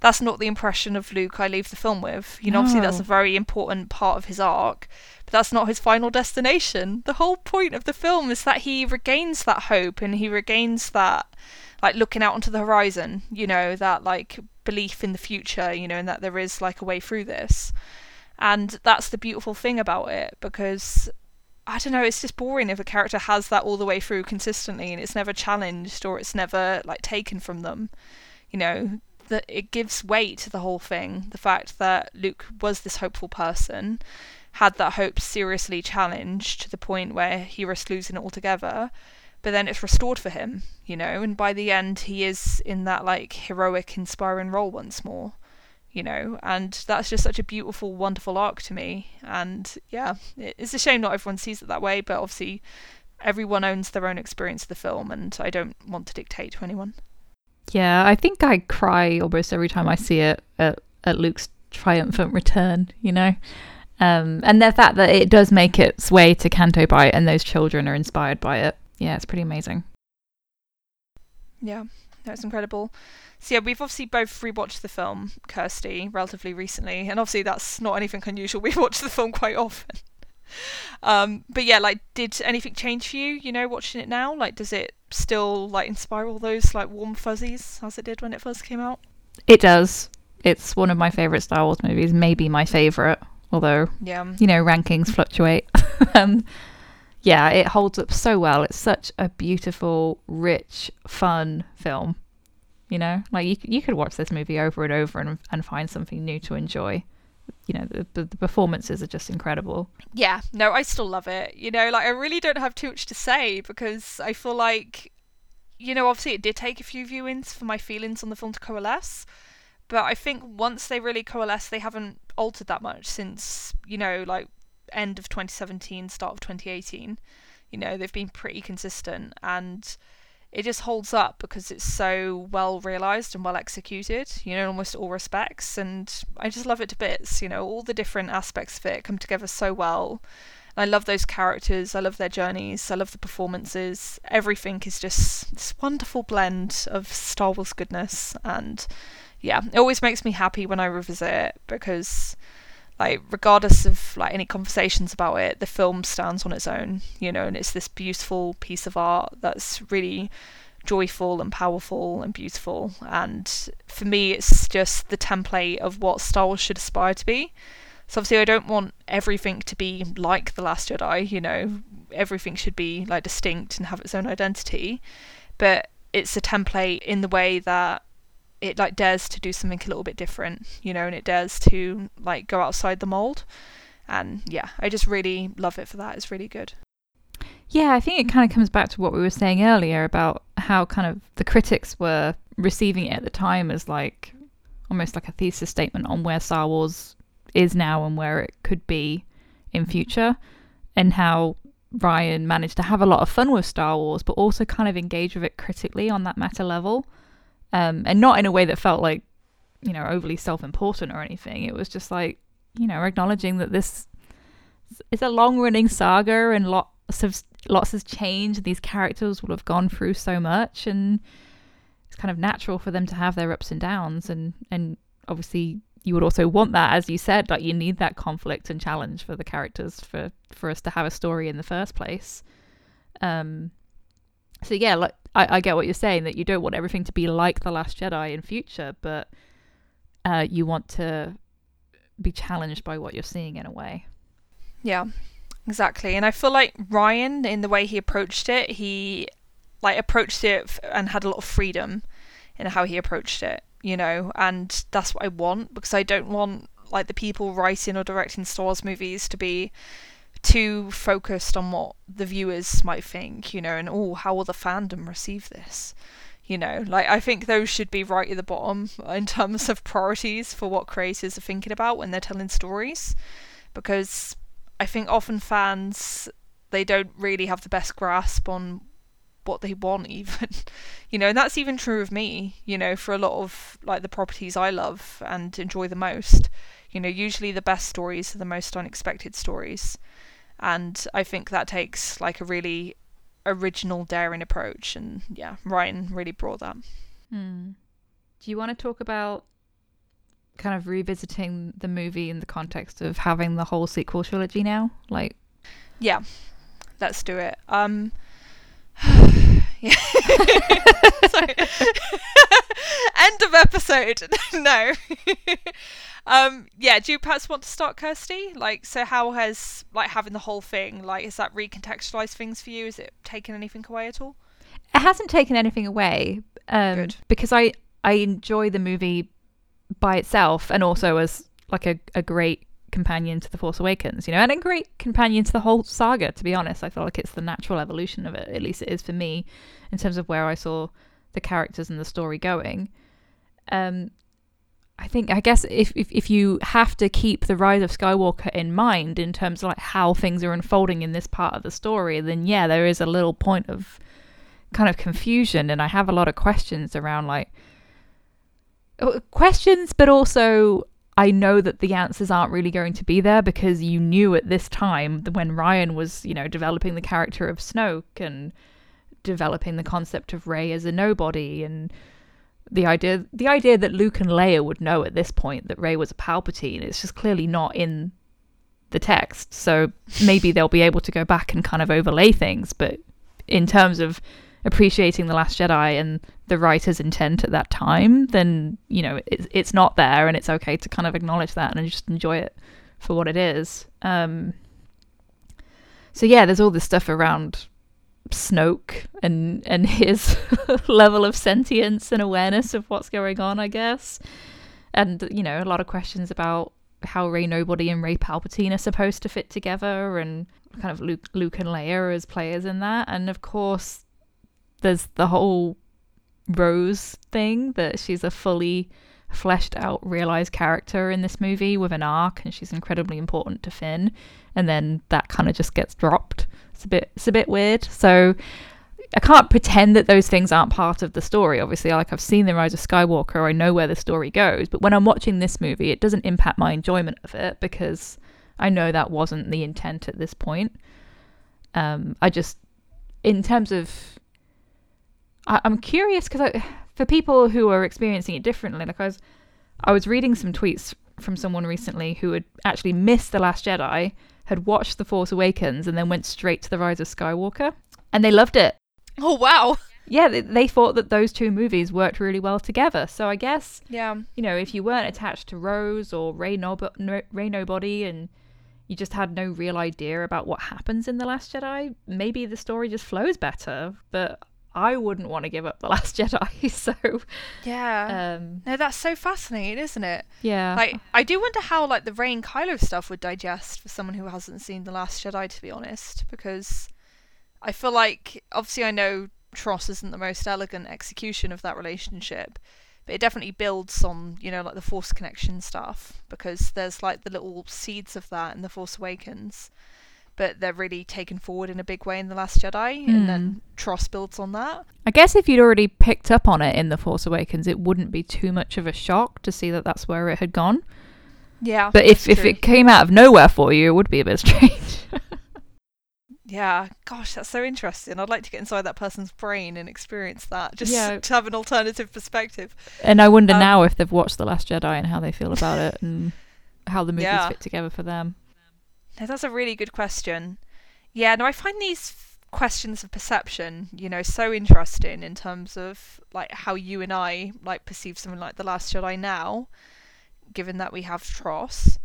that's not the impression of Luke I leave the film with. You know, obviously that's a very important part of his arc, but that's not his final destination. The whole point of the film is that he regains that hope and he regains that, like, looking out onto the horizon, you know, that, like, belief in the future, you know, and that there is, like, a way through this. And that's the beautiful thing about it, because, I don't know, it's just boring if a character has that all the way through consistently and it's never challenged or it's never, like, taken from them, you know. That it gives weight to the whole thing, the fact that Luke was this hopeful person, had that hope seriously challenged to the point where he risked losing it altogether, but then it's restored for him, you know, and by the end he is in that, like, heroic, inspiring role once more, you know, and that's just such a beautiful, wonderful arc to me. And yeah, it's a shame not everyone sees it that way, but obviously everyone owns their own experience of the film and I don't want to dictate to anyone. Yeah, I think I cry almost every time I see it at Luke's triumphant return, you know, and the fact that it does make its way to Canto Bight and those children are inspired by it. Yeah, it's pretty amazing. Yeah, that's incredible. So yeah, we've obviously both rewatched the film, Kirsty, relatively recently, and obviously that's not anything unusual. We watch the film quite often. But yeah, like, did anything change for you, you know, watching it now? Like, does it still, like, inspire all those, like, warm fuzzies as it did when it first came out? It does. It's one of my favourite Star Wars movies, maybe my favourite, although, yeah, you know, rankings fluctuate. Yeah, it holds up so well. It's such a beautiful, rich, fun film, you know? Like, you could watch this movie over and over and find something new to enjoy. You know, the performances are just incredible. Yeah, no, I still love it. You know, like, I really don't have too much to say because I feel like, you know, obviously it did take a few viewings for my feelings on the film to coalesce, but I think once they really coalesce, they haven't altered that much since, you know, like, end of 2017, start of 2018. You know, they've been pretty consistent and it just holds up because it's so well realised and well executed, you know, in almost all respects. And I just love it to bits, you know, all the different aspects of it come together so well. And I love those characters, I love their journeys, I love the performances. Everything is just this wonderful blend of Star Wars goodness. And yeah, it always makes me happy when I revisit it because, like, regardless of, like, any conversations about it, the film stands on its own, you know, and it's this beautiful piece of art that's really joyful and powerful and beautiful. And for me, it's just the template of what Star Wars should aspire to be. So obviously I don't want everything to be like The Last Jedi, you know, everything should be like distinct and have its own identity, but it's a template in the way that it like dares to do something a little bit different, you know, and it dares to like go outside the mold. And yeah, I just really love it for that. It's really good. Yeah, I think it kind of comes back to what we were saying earlier about how kind of the critics were receiving it at the time as like almost like a thesis statement on where Star Wars is now and where it could be in future, and how Rian managed to have a lot of fun with Star Wars but also kind of engage with it critically on that meta level, and not in a way that felt like, you know, overly self-important or anything. It was just like, you know, acknowledging that this is a long-running saga and lots has changed. These characters will have gone through so much, and it's kind of natural for them to have their ups and downs, and obviously you would also want that, as you said, like you need that conflict and challenge for the characters for us to have a story in the first place. So yeah, like I get what you're saying, that you don't want everything to be like The Last Jedi in future, but you want to be challenged by what you're seeing in a way. Yeah, exactly. And I feel like Rian, in the way he approached it, he like approached it and had a lot of freedom in how he approached it, you know, and that's what I want, because I don't want like the people writing or directing Star Wars movies to be too focused on what the viewers might think, you know, and how will the fandom receive this, you know, like I think those should be right at the bottom in terms of priorities for what creators are thinking about when they're telling stories, because I think often fans, they don't really have the best grasp on what they want even, you know, and that's even true of me, you know, for a lot of like the properties I love and enjoy the most, you know, usually the best stories are the most unexpected stories. And I think that takes like a really original, daring approach, and yeah, Rian really brought that. Do you want to talk about kind of revisiting the movie in the context of having the whole sequel trilogy now? Like, yeah, let's do it. Yeah. Sorry. End of episode. No. Yeah, do you perhaps want to start, Kirsty? Like, so how has like having the whole thing, like, has that recontextualized things for you? Has it taken anything away at all? It hasn't taken anything away. Good. Because I enjoy the movie by itself, and also as like a great companion to The Force Awakens, you know, and a great companion to the whole saga, to be honest. I feel like it's the natural evolution of it, at least it is for me, in terms of where I saw the characters and the story going. I think, I guess, if you have to keep The Rise of Skywalker in mind in terms of like how things are unfolding in this part of the story, then yeah, there is a little point of kind of confusion, and I have a lot of questions around, like, questions, but also I know that the answers aren't really going to be there, because you knew at this time that when Rian was, you know, developing the character of Snoke and developing the concept of Rey as a nobody, and the idea that Luke and Leia would know at this point that Rey was a Palpatine, it's just clearly not in the text. So maybe they'll be able to go back and kind of overlay things, but in terms of appreciating The Last Jedi and the writer's intent at that time, then, you know, it's not there, and it's okay to kind of acknowledge that and just enjoy it for what it is. So yeah, there's all this stuff around Snoke and his level of sentience and awareness of what's going on, I guess, and, you know, a lot of questions about how Rey Nobody and Rey Palpatine are supposed to fit together, and kind of Luke and Leia as players in that. And of course there's the whole Rose thing, that she's a fully fleshed out, realized character in this movie with an arc, and she's incredibly important to Finn, and then that kind of just gets dropped. It's a bit weird. So I can't pretend that those things aren't part of the story. Obviously, like, I've seen The Rise of Skywalker, I know where the story goes, but when I'm watching this movie, it doesn't impact my enjoyment of it, because I know that wasn't the intent at this point. I just, in terms of, I'm curious, because for people who are experiencing it differently, like I was reading some tweets from someone recently who had actually missed The Last Jedi, had watched The Force Awakens, and then went straight to The Rise of Skywalker, and they loved it. Oh wow! yeah, they thought that those two movies worked really well together. So I guess, yeah, you know, if you weren't attached to Rose or Rey Nobody and you just had no real idea about what happens in The Last Jedi, maybe the story just flows better. But I wouldn't want to give up The Last Jedi, so... Yeah. No, that's so fascinating, isn't it? Yeah. Like, I do wonder how, like, the Rey and Kylo stuff would digest for someone who hasn't seen The Last Jedi, to be honest, because I feel like, obviously I know Tross isn't the most elegant execution of that relationship, but it definitely builds on, you know, like, the Force connection stuff, because there's, like, the little seeds of that in The Force Awakens, but they're really taken forward in a big way in The Last Jedi, and then Tross builds on that. I guess if you'd already picked up on it in The Force Awakens, it wouldn't be too much of a shock to see that that's where it had gone. Yeah. But if it came out of nowhere for you, it would be a bit strange. Yeah. Gosh, that's so interesting. I'd like to get inside that person's brain and experience that, just to have an alternative perspective. And I wonder now if they've watched The Last Jedi and how they feel about it and how the movies fit together for them. No, that's a really good question. Yeah, no, I find these questions of perception, you know, so interesting in terms of, like, how you and I, like, perceive something like The Last Jedi now, given that we have Tross,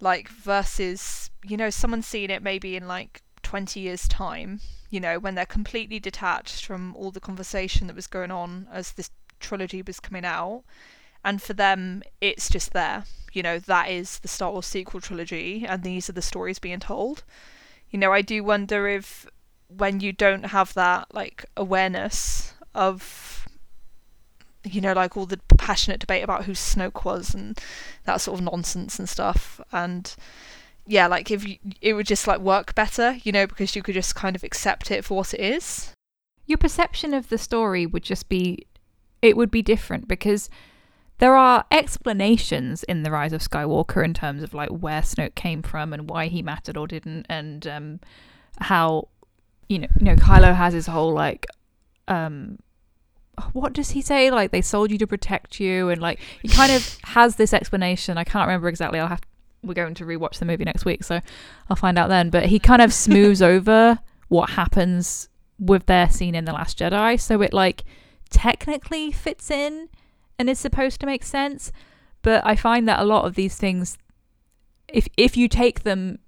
like, versus, you know, someone seeing it maybe in, like, 20 years' time, you know, when they're completely detached from all the conversation that was going on as this trilogy was coming out. And for them, it's just there. You know, that is the Star Wars sequel trilogy, and these are the stories being told. You know, I do wonder if when you don't have that, like, awareness of, you know, like, all the passionate debate about who Snoke was and that sort of nonsense and stuff. And, yeah, like, it would just, like, work better, you know, because you could just kind of accept it for what it is. Your perception of the story would just be... It would be different, because... There are explanations in The Rise of Skywalker in terms of, like, where Snoke came from and why he mattered or didn't, and how, you know, Kylo has his whole, like, what does he say? Like, they sold you to protect you, and, like, he kind of has this explanation. I can't remember exactly. We're going to rewatch the movie next week, so I'll find out then. But he kind of smooths over what happens with their scene in The Last Jedi, so it, like, technically fits in. And it's supposed to make sense, but I find that a lot of these things, if you take them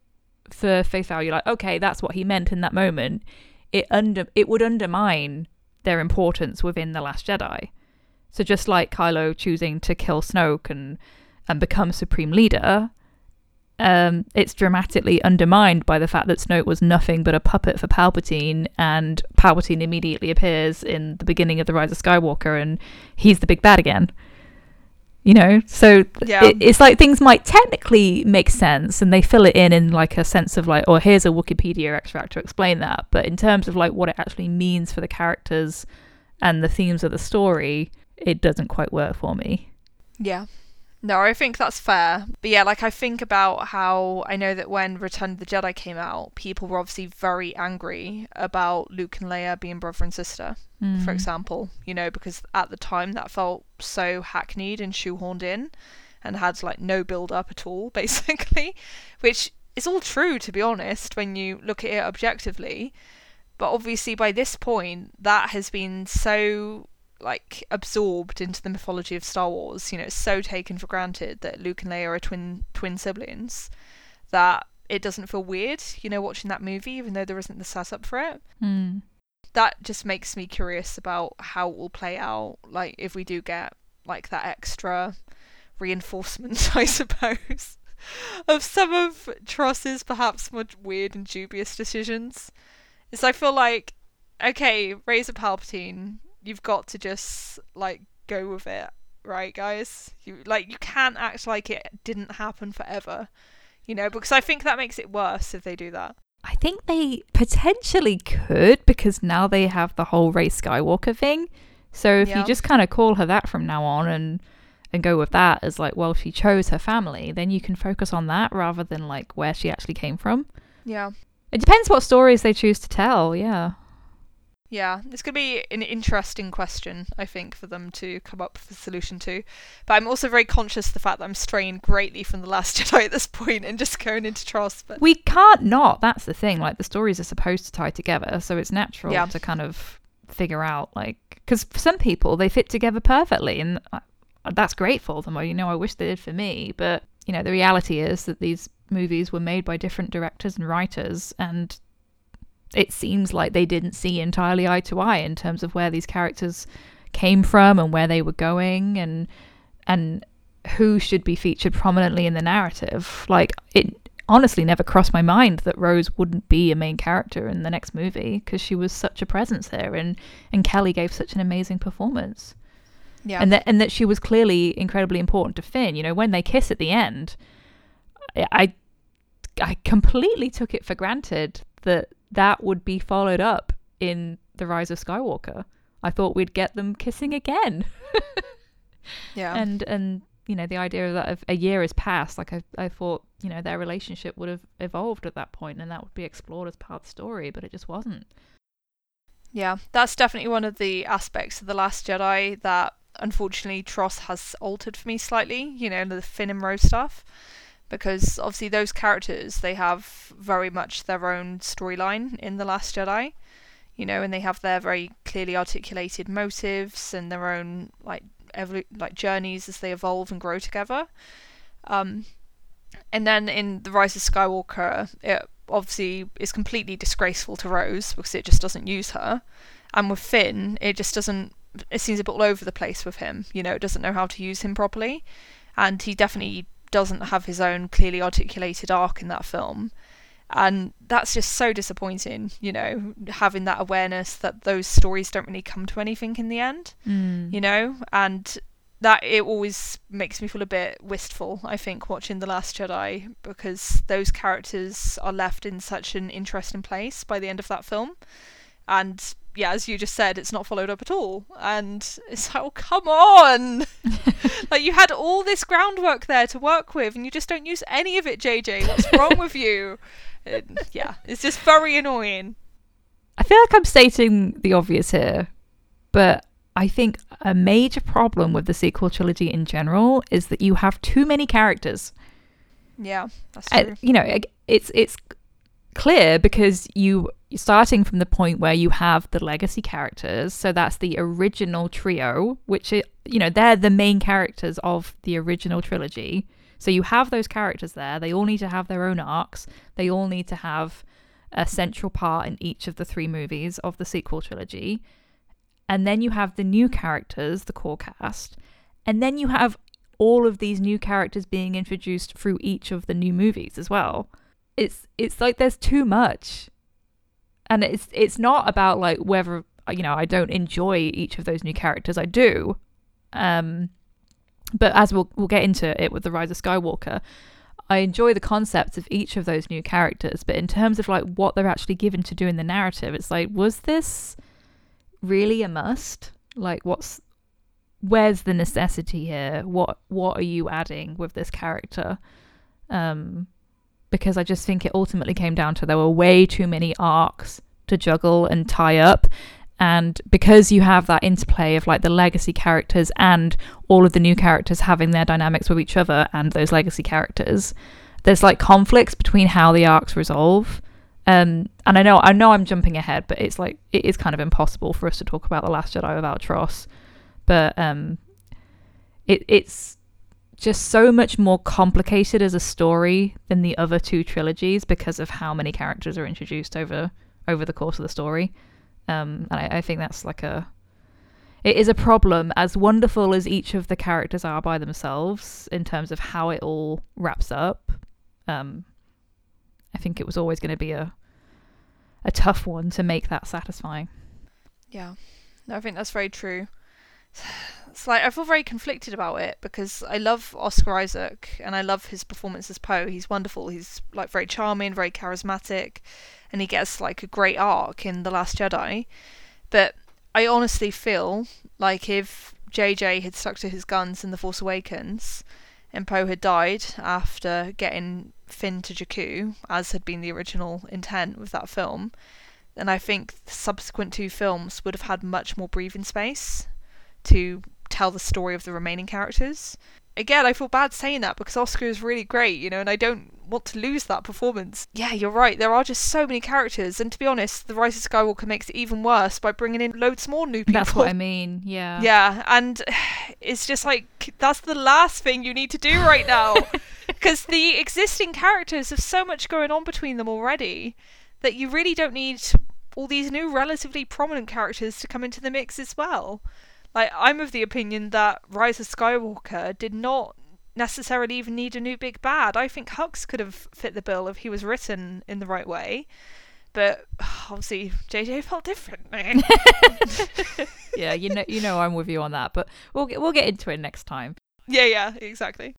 for face value, like, okay, that's what he meant in that moment, it would undermine their importance within The Last Jedi. So just like Kylo choosing to kill Snoke and become Supreme Leader, it's dramatically undermined by the fact that Snoke was nothing but a puppet for Palpatine, and Palpatine immediately appears in the beginning of The Rise of Skywalker and he's the big bad again, you know, so yeah. It's like things might technically make sense and they fill it in like a sense of like, oh, here's a Wikipedia extract to explain that, but in terms of like what it actually means for the characters and the themes of the story, it doesn't quite work for me. Yeah. No, I think that's fair. But yeah, like, I think about how I know that when Return of the Jedi came out, people were obviously very angry about Luke and Leia being brother and sister, for example, you know, because at the time that felt so hackneyed and shoehorned in and had, like, no build up at all, basically, which is all true, to be honest, when you look at it objectively. But obviously by this point, that has been so... like absorbed into the mythology of Star Wars, you know, it's so taken for granted that Luke and Leia are twin siblings that it doesn't feel weird, you know, watching that movie, even though there isn't the setup for it. That just makes me curious about how it will play out, like if we do get like that extra reinforcement, I suppose, of some of Tross's perhaps more weird and dubious decisions. It's I feel like, okay, Rey's a Palpatine, you've got to just, like, go with it, right, guys? You can't act like it didn't happen forever, you know, because I think that makes it worse if they do that. I think they potentially could, because now they have the whole Rey Skywalker thing. So if you just kind of call her that from now on and go with that as, like, well, she chose her family, then you can focus on that rather than, like, where she actually came from. Yeah. It depends what stories they choose to tell, yeah. Yeah, it's going to be an interesting question, I think, for them to come up with a solution to. But I'm also very conscious of the fact that I'm straying greatly from The Last Jedi at this point and just going into Tross. But... we can't not, that's the thing. Like, the stories are supposed to tie together, so it's natural to kind of figure out, like, because some people, they fit together perfectly, and that's great for them. Or, you know, I wish they did for me. But, you know, the reality is that these movies were made by different directors and writers, and it seems like they didn't see entirely eye to eye in terms of where these characters came from and where they were going, and who should be featured prominently in the narrative. Like, it honestly never crossed my mind that Rose wouldn't be a main character in the next movie, because she was such a presence there, and Kelly gave such an amazing performance. Yeah. And that she was clearly incredibly important to Finn. You know, when they kiss at the end, I completely took it for granted that would be followed up in The Rise of Skywalker. I thought we'd get them kissing again. Yeah. And you know, the idea that if a year has passed, like I thought, you know, their relationship would have evolved at that point, and that would be explored as part of the story, but it just wasn't. Yeah, that's definitely one of the aspects of The Last Jedi that, unfortunately, Tross has altered for me slightly, you know, the Finn and Rose stuff. Because obviously those characters, they have very much their own storyline in The Last Jedi, you know, and they have their very clearly articulated motives and their own journeys as they evolve and grow together. And then in The Rise of Skywalker, it obviously is completely disgraceful to Rose because it just doesn't use her. And with Finn, it just doesn't. It seems a bit all over the place with him. You know, it doesn't know how to use him properly, and he definitely doesn't have his own clearly articulated arc in that film, and that's just so disappointing, you know, having that awareness that those stories don't really come to anything in the end. You know, and that it always makes me feel a bit wistful, I think, watching The Last Jedi, because those characters are left in such an interesting place by the end of that film, and yeah, as you just said, it's not followed up at all. And it's like, oh, come on! Like, you had all this groundwork there to work with, and you just don't use any of it, JJ. What's wrong with you? And, yeah, it's just very annoying. I feel like I'm stating the obvious here, but I think a major problem with the sequel trilogy in general is that you have too many characters. Yeah, that's true. You know, it's clear because you're starting from the point where you have the legacy characters, so that's the original trio, which is, you know, they're the main characters of the original trilogy, so you have those characters there. They all need to have their own arcs, they all need to have a central part in each of the three movies of the sequel trilogy, and then you have the new characters, the core cast, and then you have all of these new characters being introduced through each of the new movies as well. It's like there's too much, and it's not about, like, whether, you know, I don't enjoy each of those new characters. I do, but as we'll get into it with The Rise of Skywalker, I enjoy the concepts of each of those new characters, but in terms of, like, what they're actually given to do in the narrative, it's like, was this really a must? Like, where's the necessity here? What are you adding with this character? Because I just think it ultimately came down to there were way too many arcs to juggle and tie up. And because you have that interplay of, like, the legacy characters and all of the new characters having their dynamics with each other and those legacy characters, there's, like, conflicts between how the arcs resolve. And I know I'm jumping ahead, but it's like, it is kind of impossible for us to talk about The Last Jedi without Tross. But it's just so much more complicated as a story than the other two trilogies because of how many characters are introduced over the course of the story. And I think that's like it is a problem, as wonderful as each of the characters are by themselves in terms of how it all wraps up. I think it was always going to be a tough one to make that satisfying. Yeah, no, I think that's very true. It's like, I feel very conflicted about it because I love Oscar Isaac and I love his performance as Poe. He's wonderful. He's, like, very charming, very charismatic, and he gets, like, a great arc in The Last Jedi. But I honestly feel like if JJ had stuck to his guns in The Force Awakens and Poe had died after getting Finn to Jakku, as had been the original intent with that film, then I think the subsequent two films would have had much more breathing space to tell the story of the remaining characters. Again, I feel bad saying that because Oscar is really great, you know, and I don't want to lose that performance. Yeah, you're right, there are just so many characters, and to be honest, The Rise of Skywalker makes it even worse by bringing in loads more new people. That's what I mean, yeah. Yeah, and it's just like, that's the last thing you need to do right now. Because the existing characters have so much going on between them already that you really don't need all these new relatively prominent characters to come into the mix as well. Like, I'm of the opinion that Rise of Skywalker did not necessarily even need a new big bad. I think Hux could have fit the bill if he was written in the right way. But obviously JJ felt differently. Yeah, you know I'm with you on that, but we'll get into it next time. Yeah, exactly.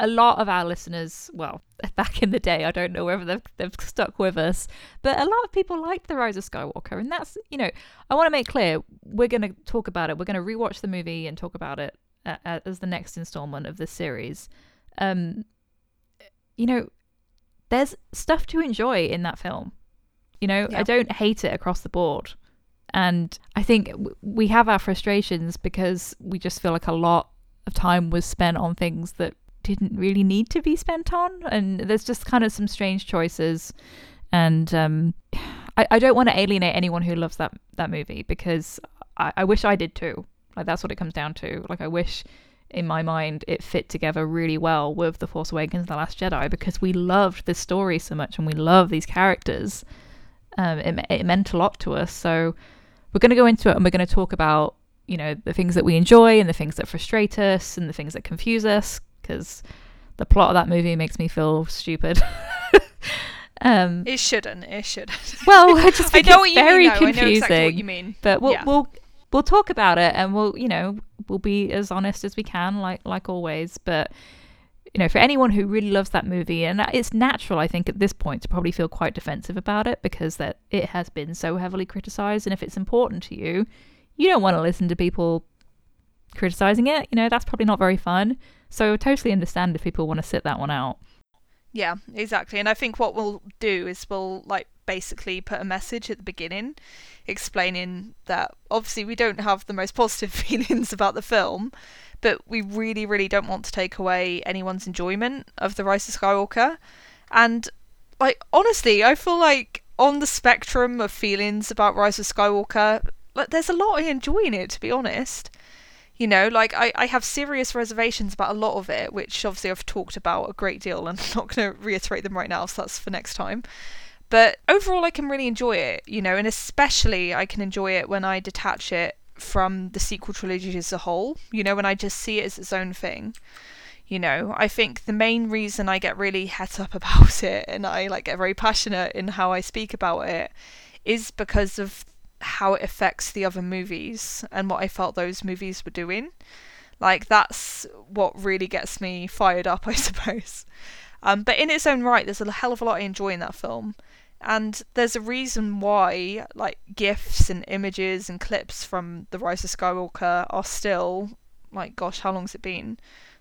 A lot of our listeners, well, back in the day, I don't know whether they've stuck with us, but a lot of people liked The Rise of Skywalker. And that's, you know, I want to make clear, we're going to talk about it. We're going to rewatch the movie and talk about it as the next installment of this series. You know, there's stuff to enjoy in that film. You know, yeah. I don't hate it across the board. And I think we have our frustrations because we just feel like a lot of time was spent on things that didn't really need to be spent on, and there's just kind of some strange choices, and I don't want to alienate anyone who loves that movie, because I wish I did too. Like, that's what it comes down to. Like, I wish in my mind it fit together really well with The Force Awakens and The Last Jedi, because we loved this story so much and we love these characters. It meant a lot to us, so we're going to go into it and we're going to talk about, you know, the things that we enjoy and the things that frustrate us and the things that confuse us, because the plot of that movie makes me feel stupid. It shouldn't. Well, I just think it's very confusing. I know exactly what you mean. But we'll talk about it, and we'll be as honest as we can, like always. But you know, for anyone who really loves that movie, and it's natural, I think, at this point to probably feel quite defensive about it, because that it has been so heavily criticised, and if it's important to you, you don't want to listen to people criticising it. You know, that's probably not very fun. So I totally understand if people want to sit that one out. Yeah, exactly. And I think what we'll do is we'll like basically put a message at the beginning explaining that obviously we don't have the most positive feelings about the film, but we really, really don't want to take away anyone's enjoyment of The Rise of Skywalker. And like, honestly, I feel like on the spectrum of feelings about Rise of Skywalker, like, there's a lot I enjoy in it, to be honest. You know, like, I have serious reservations about a lot of it, which obviously I've talked about a great deal, and I'm not going to reiterate them right now, so that's for next time. But overall, I can really enjoy it, you know, and especially I can enjoy it when I detach it from the sequel trilogy as a whole, you know, when I just see it as its own thing. You know, I think the main reason I get really het up about it, and I, like, get very passionate in how I speak about it, is because of how it affects the other movies and what I felt those movies were doing. Like, that's what really gets me fired up, I suppose. But in its own right, there's a hell of a lot I enjoy in that film, and there's a reason why, like, GIFs and images and clips from The Rise of Skywalker are still, like, gosh, how long's it been?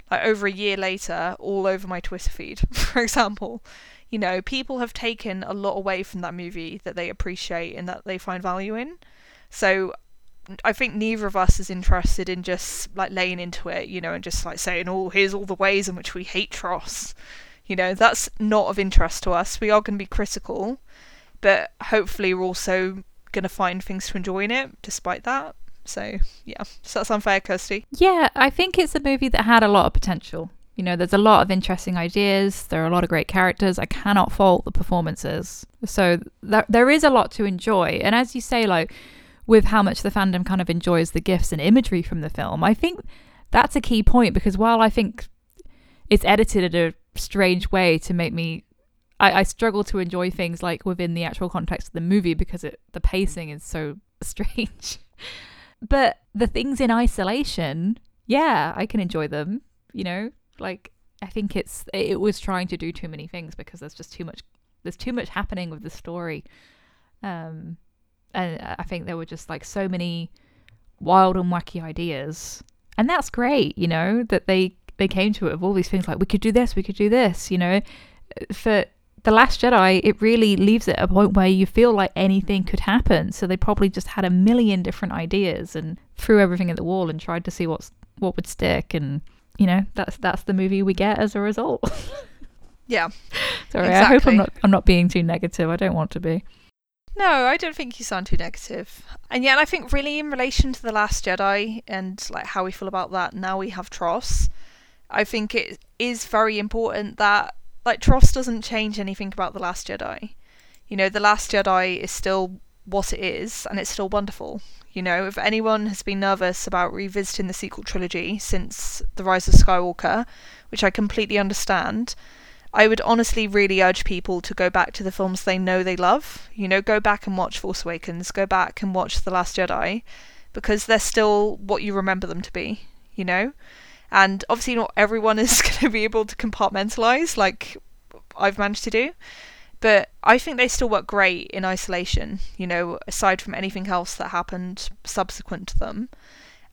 Like, over a year later, all over my Twitter feed, for example. You know, people have taken a lot away from that movie that they appreciate and that they find value in. So I think neither of us is interested in just, like, laying into it, you know, and just, like, saying, oh, here's all the ways in which we hate Tross. You know, that's not of interest to us. We are going to be critical, but hopefully we're also going to find things to enjoy in it despite that. So, yeah. Does that sound fair, Kirsty? Yeah, I think it's a movie that had a lot of potential. You know, there's a lot of interesting ideas. There are a lot of great characters. I cannot fault the performances. So there is a lot to enjoy. And as you say, like, with how much the fandom kind of enjoys the GIFs and imagery from the film, I think that's a key point, because while I think it's edited in a strange way to make me... I struggle to enjoy things, like, within the actual context of the movie, because the pacing is so strange. But the things in isolation, yeah, I can enjoy them, you know? Like, I think it was trying to do too many things, because there's too much happening with the story, and I think there were just, like, so many wild and wacky ideas, and that's great, you know, that they came to it with all these things, like, we could do this, you know. For The Last Jedi, it really leaves it a point where you feel like anything could happen, so they probably just had a million different ideas and threw everything at the wall and tried to see what would stick, and you know, that's the movie we get as a result. Yeah, Sorry, exactly. I hope I'm not being too negative. I don't want to be. No, I don't think you sound too negative. And yet I think really in relation to The Last Jedi and like how we feel about that now we have Tross, I think it is very important that like Tross doesn't change anything about The Last Jedi. You know, The Last Jedi is still what it is and it's still wonderful. You know, if anyone has been nervous about revisiting the sequel trilogy since The Rise of Skywalker, which I completely understand, I would honestly really urge people to go back to the films they know they love. You know, go back and watch Force Awakens, go back and watch The Last Jedi, because they're still what you remember them to be, you know? And obviously not everyone is going to be able to compartmentalise like I've managed to do, but I think they still work great in isolation, you know, aside from anything else that happened subsequent to them.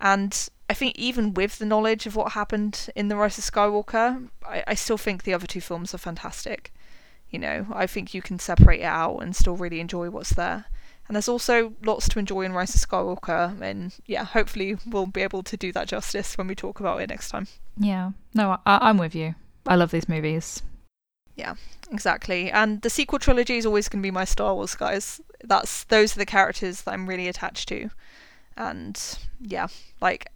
And I think even with the knowledge of what happened in The Rise of Skywalker, I still think the other two films are fantastic. You know, I think you can separate it out and still really enjoy what's there. And there's also lots to enjoy in Rise of Skywalker. And yeah, hopefully we'll be able to do that justice when we talk about it next time. Yeah, no, I'm with you. I love these movies. Yeah, exactly. And the sequel trilogy is always going to be my Star Wars, guys. Those are the characters that I'm really attached to. And yeah, like...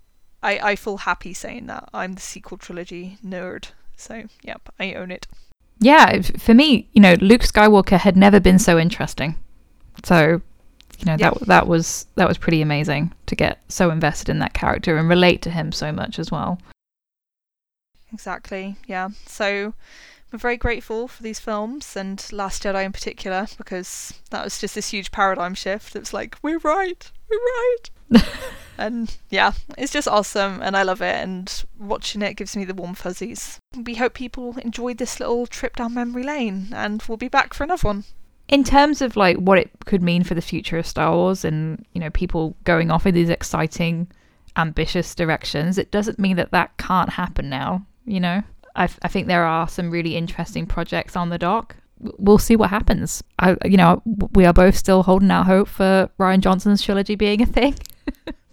I feel happy saying that. I'm the sequel trilogy nerd. So, yep, I own it. Yeah, for me, you know, Luke Skywalker had never been so interesting. So, you know, that was pretty amazing to get so invested in that character and relate to him so much as well. Exactly, yeah. So, we're very grateful for these films and Last Jedi in particular, because that was just this huge paradigm shift. It was like, we're right. And yeah, it's just awesome and I love it, and watching it gives me the warm fuzzies. We hope people enjoyed this little trip down memory lane, and we'll be back for another one. In terms of like what it could mean for the future of Star Wars and, you know, people going off in these exciting, ambitious directions, it doesn't mean that can't happen now, you know? I think there are some really interesting projects on the dock. We'll see what happens. We are both still holding out hope for Rian Johnson's trilogy being a thing.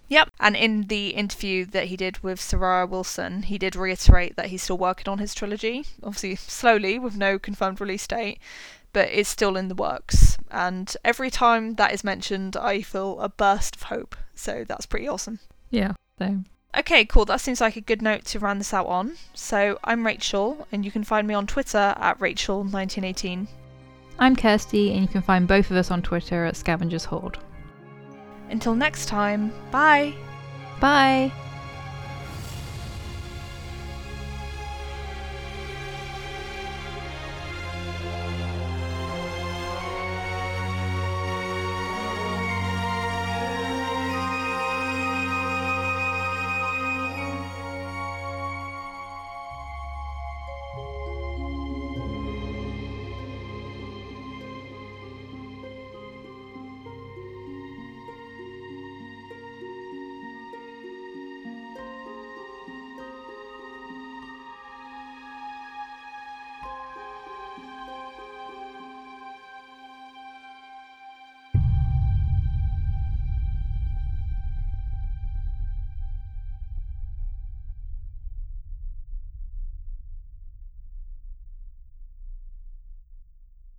Yep. And in the interview that he did with Soraya Wilson, he did reiterate that he's still working on his trilogy, obviously slowly with no confirmed release date, but it's still in the works. And every time that is mentioned, I feel a burst of hope. So that's pretty awesome. Yeah, same. Okay, cool. That seems like a good note to round this out on. So I'm Rachel, and you can find me on Twitter at Rachel1918. I'm Kirsty, and you can find both of us on Twitter at Scavengers Horde. Until next time, bye! Bye!